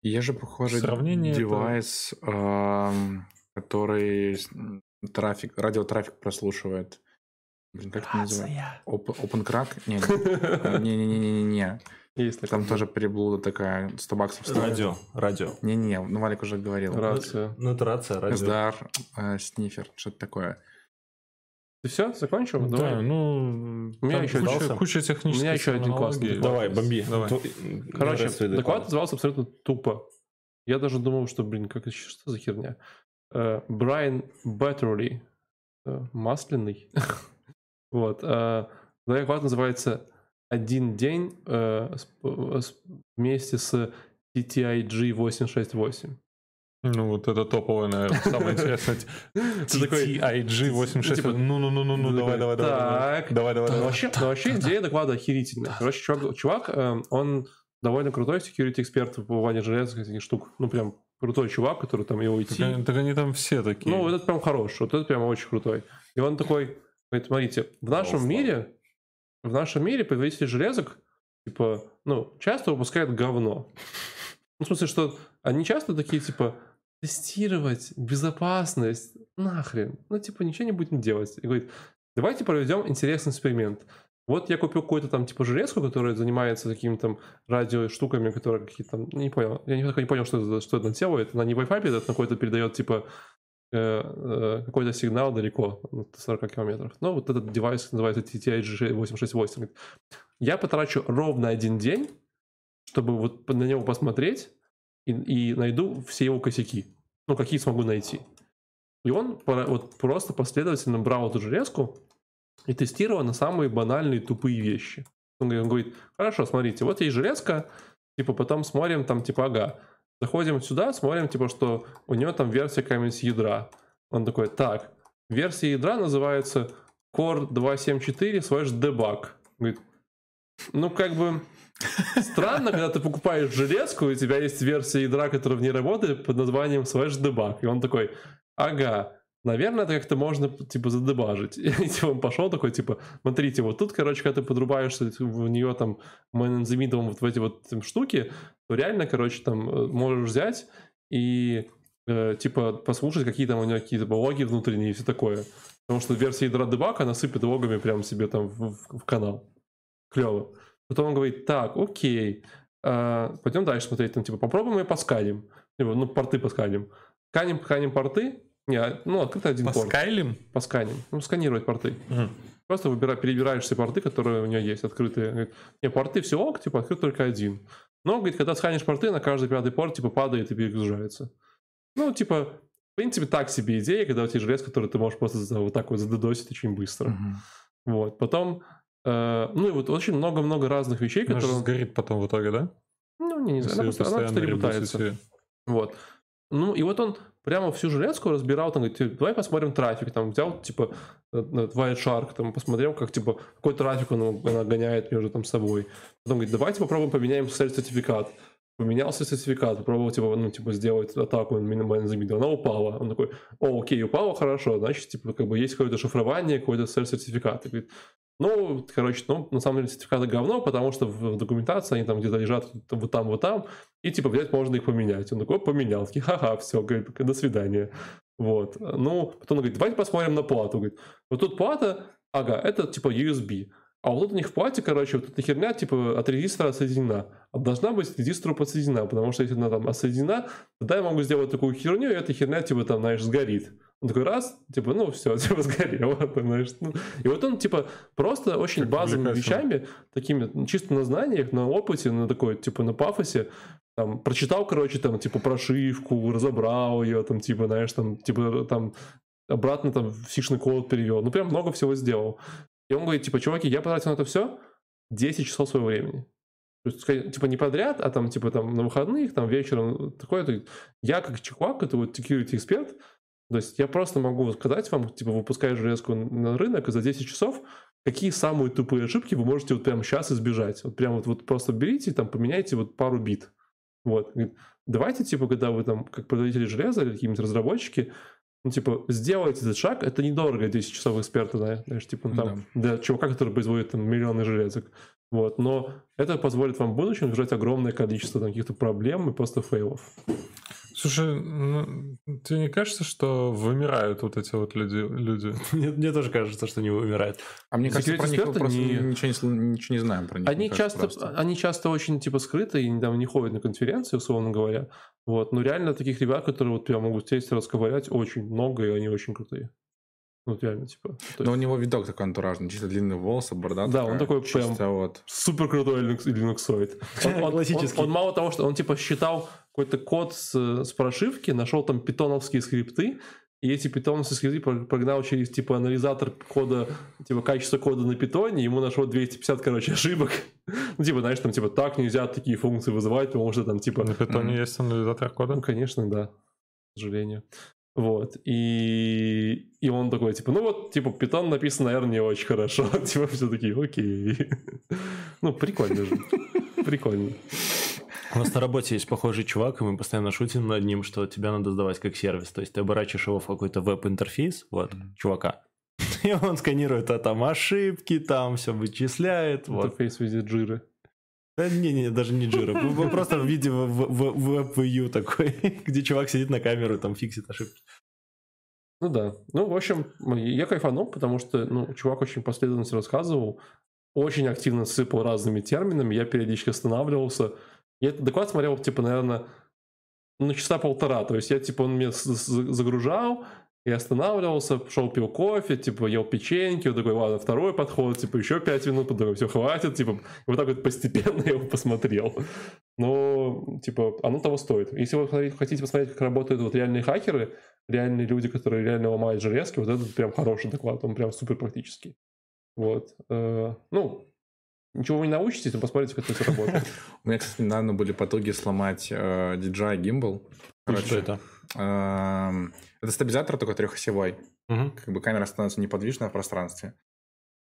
Есть же похожий девайс, который радиотрафик прослушивает. Блин, как это называется? Опенкрак? Не-не-не-не-не. Есть там тоже приблуда такая, 100 баксов стоит. Радио. Не-не-не, ну Валик уже говорил. Рация. Ну это рация, радио. Сдар, снифер, что-то такое. Ты все? Закончил? Да, давай. Ну... У меня еще куча технических. У меня еще один классный. Давай, бомби. Давай. Короче, доклад назывался абсолютно тупо. Я даже думал, что, блин, как еще, что за херня? Брайан Беттерли. Масляный. Вот. Доклад называется «Один день вместе с TTIG 868». Ну, вот это топовое, наверное, самое интересное. TTIG 86. Ну, давай. Вообще идея доклада охерительная. Короче, чувак, он довольно крутой секьюрити-эксперт в плане железных этих штук. Ну, прям крутой чувак, который там его идти. Так они там все такие. Ну, этот прям хороший, вот этот прям очень крутой. И он такой, говорит, смотрите, в нашем мире производители железок, типа, ну, часто выпускают говно. Ну, в смысле, что они часто такие, типа, тестировать безопасность, нахрен. Ну, типа, ничего не будем делать. И говорит, давайте проведем интересный эксперимент. Вот я купил какую-то там, типа, железку, которая занимается такими там радиоштуками, которые какие-то там, не понял. Я никогда не понял, что это делает. Она не Wi-Fi передает, она какой-то передает, типа, какой-то сигнал далеко, 40 километров. Но вот этот девайс называется TTIG868. Я потрачу ровно один день, чтобы вот на него посмотреть и найду все его косяки. Ну, какие смогу найти. И он вот просто последовательно брал эту железку и тестировал на самые банальные тупые вещи. Он говорит, хорошо, смотрите, вот есть железка, типа потом смотрим там, типа, ага, заходим сюда, смотрим, типа, что у него там версия какая-нибудь ядра. Он такой, так, версия ядра называется core 274/debug. Говорит, ну, как бы... Странно, когда ты покупаешь железку, и у тебя есть версия ядра, которая в ней работает, под названием /debug. И он такой, ага, наверное, это как-то можно, типа, задебажить. И типа, он пошел такой, типа, смотрите, вот тут, короче, когда ты подрубаешься в нее там мейн-замидом вот в эти вот там штуки, то реально, короче, там можешь взять и, типа, послушать, какие там у нее какие-то логи внутренние и все такое. Потому что версия ядра дебаг, она сыпет логами прямо себе там в канал. Клево. Потом он говорит, так, окей, пойдем дальше смотреть, там, типа, попробуем и поскалим. Типа, ну, порты поскалим. Сканим порты. Не, ну, открыто один порт. Поскалим? Посканим. Ну, сканировать порты. Угу. Просто перебираешь все порты, которые у него есть, открытые. Говорит, не, порты все ок, типа, открыт только один. Но, говорит, когда сканишь порты, на каждый пятый порт, типа, падает и перегружается. Ну, типа, в принципе, так себе идея, когда у тебя желез, который ты можешь просто вот так вот задодосить очень быстро. Угу. Вот, потом... ну и вот очень много-много разных вещей, она которые... сгорит потом в итоге, да? Ну, не знаю, она просто ребутается. Вот. Ну и вот он прямо всю железку разбирал, там говорит, давай посмотрим трафик, там взял, типа, White Shark, там посмотрел, как, типа, какой трафик он гоняет между там собой. Потом говорит, давайте попробуем поменяем сертификат. Поменялся сертификат, попробовал, типа, ну, типа, сделать атаку минимально замедлил. Она упала. Он такой, о, окей, упала, хорошо, значит, типа, как бы есть какое-то шифрование, какой-то сертификат. И говорит, ну, короче, ну, на самом деле сертификаты говно, потому что в документации они там где-то лежат вот там, и, типа, блядь, можно их поменять. Он такой, поменял, такие, ха-ха, все, говорит, до свидания. Вот. Ну, потом он говорит, давайте посмотрим на плату. Говорит, вот тут плата, ага, это, типа, USB. А вот тут у них в плате, короче, вот эта херня, типа, от регистра отсоединена. А должна быть к регистру подсоединена, потому что если она там отсоединена, тогда я могу сделать такую херню, и эта херня, типа, там, знаешь, сгорит. Он такой, раз, типа, ну, все, типа, сгорело, знаешь. Ну. И вот он, типа, просто очень так базовыми вещами, такими, чисто на знаниях, на опыте, на такой, типа, на пафосе, там, прочитал, короче, там, типа, прошивку, разобрал ее, там, типа, знаешь, там, типа, там, обратно, там, в сишный код перевел. Ну, прям много всего сделал. И он говорит, типа, чуваки, я потратил на это все 10 часов своего времени. То есть, типа, не подряд, а там, типа, там, на выходных, там, вечером, такое. Я, как чувак, это вот security-эксперт, то есть я просто могу сказать вам, типа, выпуская железку на рынок, и за 10 часов какие самые тупые ошибки вы можете вот прямо сейчас избежать. Вот прям вот просто берите и там поменяйте вот пару бит. Вот. Давайте, типа, когда вы там, как производители железа или какие-нибудь разработчики, ну, типа, сделайте этот шаг, это недорого 10 часов эксперта, знаешь, типа, ну, там, да. Для чувака, который производит там миллионы железок. Вот, но это позволит вам в будущем избежать огромное количество там каких-то проблем и просто фейлов. Слушай, ну, тебе не кажется, что вымирают вот эти вот люди? Мне тоже кажется, что они вымирают. А мне кажется, про них мы просто ничего не знаем про них. Они часто очень типа скрыты и недавно не ходят на конференции, условно говоря. Вот. Но реально таких ребят, которые вот прям могут сесть и расковырять, очень много, и они очень крутые. Ну, реально, типа. Но у него видок такой антуражный, чисто длинные волосы, борода. Да, он такой прям вот супер крутой линуксоид. Он мало того, что он типа считал какой-то код с прошивки, нашел там питоновские скрипты, и эти питоновские скрипты прогнал через типа анализатор кода, типа качество кода на питоне, ему нашло 250, ошибок. Ну, типа, знаешь, там типа так нельзя такие функции вызывать, потому что там типа... На питоне есть анализатор кода? Ну, конечно, да, к сожалению. Вот, и он такой, типа, ну вот, типа, Python написан, наверное, не очень хорошо. Типа, все такие, окей. Ну, прикольно же. Прикольно. У нас на работе есть похожий чувак, и мы постоянно шутим над ним, что тебя надо сдавать как сервис. То есть ты оборачиваешь его в какой-то веб-интерфейс, вот, чувака. И он сканирует, там ошибки, там все вычисляет. Интерфейс в виде джиры. Да не, даже не Jira, просто в виде веб-вью такой, где чувак сидит на камеру, там фиксит ошибки. Ну да, ну в общем, я кайфанул, потому что чувак очень последовательно рассказывал, очень активно сыпал разными терминами, я периодически останавливался. Я этот доклад смотрел, типа, наверное, на часа полтора, то есть я, типа, он меня загружал, я останавливался, шел, пил кофе, типа, ел печеньки, вот такой, ладно, второй подход, типа, еще 5 минут, потом все, хватит, типа, вот так вот постепенно я его посмотрел. Но, типа, оно того стоит. Если вы хотите посмотреть, как работают вот реальные хакеры, реальные люди, которые реально ломают железки, вот этот прям хороший доклад, он прям супер практический. Вот. Ну, ничего вы не научитесь, но посмотрите, как это все работает. У меня, кстати, недавно были потуги сломать DJI Gimbal. Что это? Это стабилизатор такой трехосевой. Как бы камера становится неподвижной в пространстве.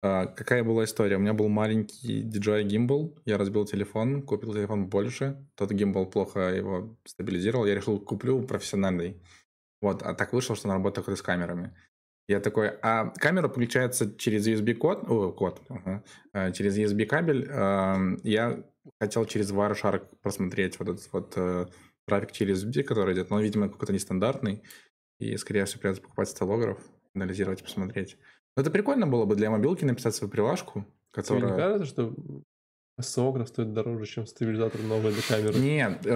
Какая была история? У меня был маленький DJI Gimbal. Я разбил телефон, купил телефон больше. Тот Gimbal плохо его стабилизировал. Я решил, куплю профессиональный. Вот. А так вышло, что она работает только с камерами. Я такой, а камера подключается через USB-код, через USB-кабель. Я хотел через Wireshark просмотреть вот этот вот... трафик через USB, который идет, но он, видимо, какой-то нестандартный, и, скорее всего, придется покупать стеллограф, анализировать, посмотреть. Но это прикольно было бы для мобилки написать свою прилажку, которая... Тебе не кажется, что стеллограф стоит дороже, чем стабилизатор новой для камеры? Нет,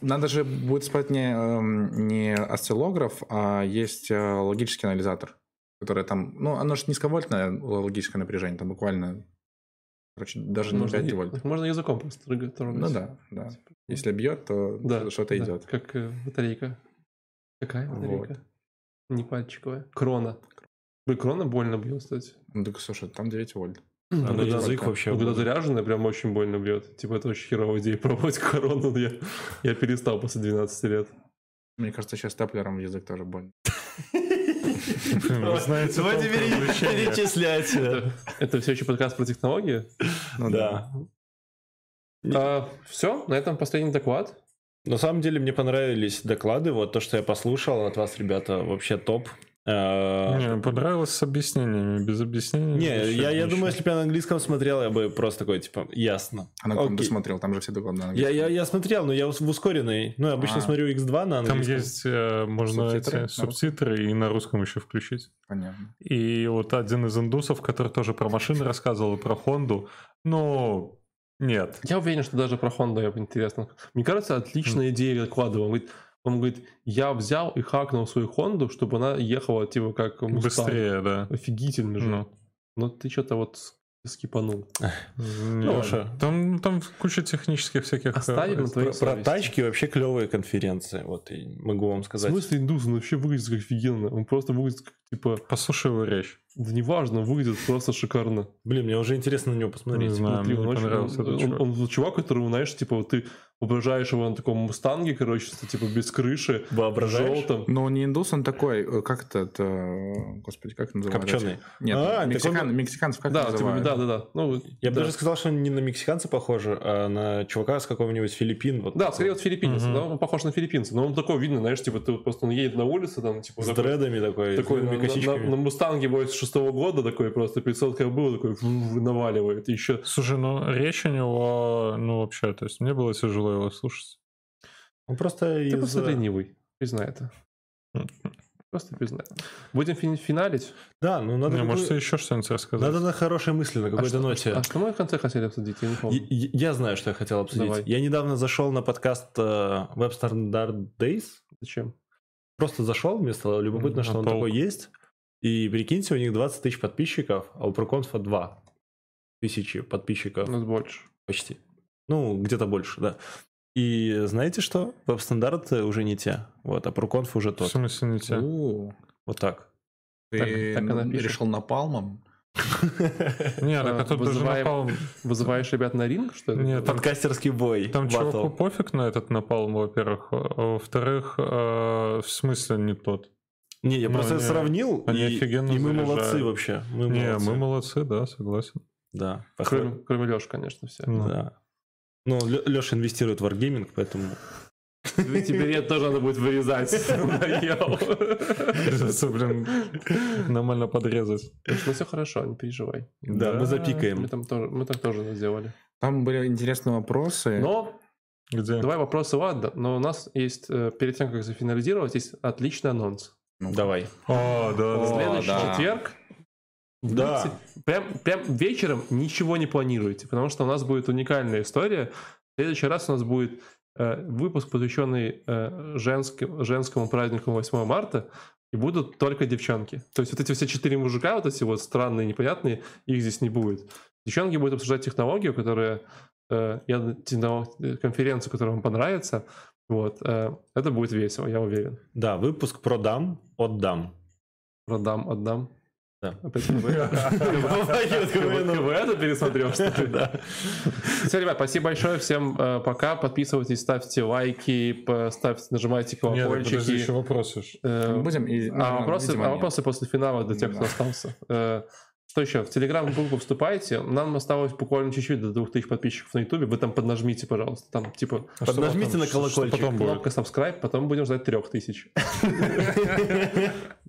надо же будет спать не осциллограф, а есть логический анализатор, который там... Ну, оно же низковольтное логическое напряжение, там буквально... Короче, даже не 5 вольт. Можно языком просто трогать. Ну да. Если бьет, то да, что-то идет. Как батарейка. Какая батарейка? Вот. Не пальчиковая. Крона. Крона больно бьет, кстати. Ну так, слушай, там 9 вольт. Она язык вообще... Когда заряженная, прям очень больно бьет. Типа это очень херовая идея пробовать корону. Я перестал после 12 лет. Мне кажется, сейчас стаплером язык тоже больно. Давайте перечислять. Это все еще подкаст про технологии? Ну да. Все, на этом последний доклад. На самом деле мне понравились доклады. Вот то, что я послушал от вас, ребята, вообще топ. Мне понравилось с объяснениями, без объяснений. Не, я думаю, если бы я на английском смотрел, я бы просто такой, типа, ясно. А на каком ты смотрел? Там же все доклады на английском. Я смотрел, но я в ускоренной. Ну, я обычно смотрю X2 на английском. Там есть, можно эти субтитры и на русском еще включить. Понятно. И вот один из индусов, который тоже про машины рассказывал и про Хонду, но... Нет. Я уверен, что даже про Хонду я бы интересно. Мне кажется, отличная идея доклада. Он говорит, я взял и хакнул свою Хонду, чтобы она ехала типа как Мустанг. Быстрее, да. Офигительно же. Но ты что-то вот скипанул. Там куча технических всяких... Про тачки вообще клевые конференции. Вот, могу вам сказать. В смысле индус? Он вообще выглядит как офигенно. Он просто выглядит как типа... Послушай его речь. Да неважно, выглядит просто шикарно. Блин, мне уже интересно на него посмотреть. Не знаю, мне понравился этот чувак. Он чувак, которого, знаешь, типа вот ты воображаешь его на таком мустанге, короче, типа без крыши, желтом. Но он не индус, он такой, как это, господи, как называется? Копченый. Нет, мексиканцев как называют? Да. Ну, я бы даже сказал, что он не на мексиканца похож, а на чувака с какого-нибудь Филиппин. Вот да, скорее вот филиппинец, он похож на филиппинца, но он такой, видно, знаешь, типа ты просто он едет на улице, там, типа... С дредами такой, на мустанге воет 6-го года такой просто 500 кобыл такой наваливает еще. Слушай, речь у него вообще, то есть мне было тяжело его слушать. Он просто из... Ты просто ленивый, признай это. Просто признай. Будем финалить? Да, ну надо... Может, еще что-нибудь рассказать? Надо на хорошей мысли, на какой-то ноте. А что мы в конце хотели обсудить? Я знаю, что я хотел обсудить. Давай. Я недавно зашел на подкаст Web Standard Days. Зачем? Просто зашел, мне стало любопытно, что он такой есть. И прикиньте, у них 20 тысяч подписчиков, а у ProConf 2 тысячи подписчиков. Ну, больше. Почти. Ну, где-то больше, да. И знаете что? Веб-стандарты уже не те. Вот, а ProConf уже тот. В смысле не те? У-у-у. Вот так. Ты так решил напалмом? Нет, так это тоже напалм. Вызываешь ребят на ринг, что ли? Нет, подкастерский бой. Там чуваку пофиг на этот напалм, во-первых. Во-вторых, в смысле не тот. Не, я просто сравнил, и мы молодцы вообще. Не, мы молодцы, да, согласен. Да. Кроме Лёши, конечно, все. Да. Ну, Лёша инвестирует в Wargaming, поэтому... Теперь это тоже надо будет вырезать. Нормально подрезать. Ну, все хорошо, не переживай. Да, мы запикаем. Мы так тоже сделали. Там были интересные вопросы. Но... Давай вопросы, ладно. Но у нас есть, перед тем, как зафинализировать, есть отличный анонс. Давай. О, да. Следующий четверг. Да. Прям вечером ничего не планируйте, потому что у нас будет уникальная история. В следующий раз у нас будет выпуск, посвященный женскому празднику 8 марта, и будут только девчонки. То есть вот эти все 4 мужика, вот эти вот странные, непонятные, их здесь не будет. Девчонки будут обсуждать технологию, которая... конференцию, которая вам понравится. Вот. Это будет весело, я уверен. Да, выпуск «Продам, отдам». «Продам, отдам». Да. Опять КВ пересмотрел, что ли, да. Все, ребят, спасибо большое. Всем пока. Подписывайтесь, ставьте лайки, нажимайте колокольчики. Нет, еще вопросы. Вопросы после финала для тех, кто остался. Что еще? В телеграм-группу вступайте. Нам осталось буквально чуть-чуть до 2000 подписчиков на ютубе. Вы там поднажмите, пожалуйста. Там типа... Поднажмите на колокольчик. Кнопка subscribe, потом будем ждать 3000.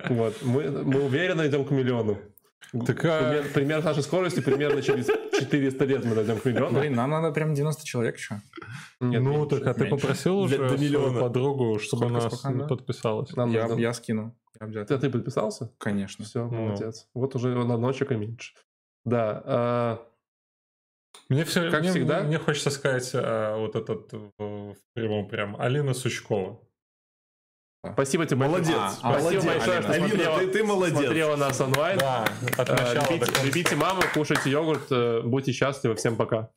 Вот. Мы уверенно идем к 1 миллиону. Пример нашей скорости примерно через 400 лет мы дойдем к 1 миллиону. Блин, нам надо прям 90 человек еще. Ну так, а ты попросил уже свою подругу, чтобы она подписалась? Я скину. Ты подписался? Конечно. Все, молодец. Вот уже на ночек и меньше. Да. Мне все, как всегда. Мне хочется сказать вот этот в прямом прям. Алина Сучкова. Спасибо тебе, молодец. Спасибо большое, что смотрела нас онлайн. Любите маму, кушайте йогурт, будьте счастливы, всем пока.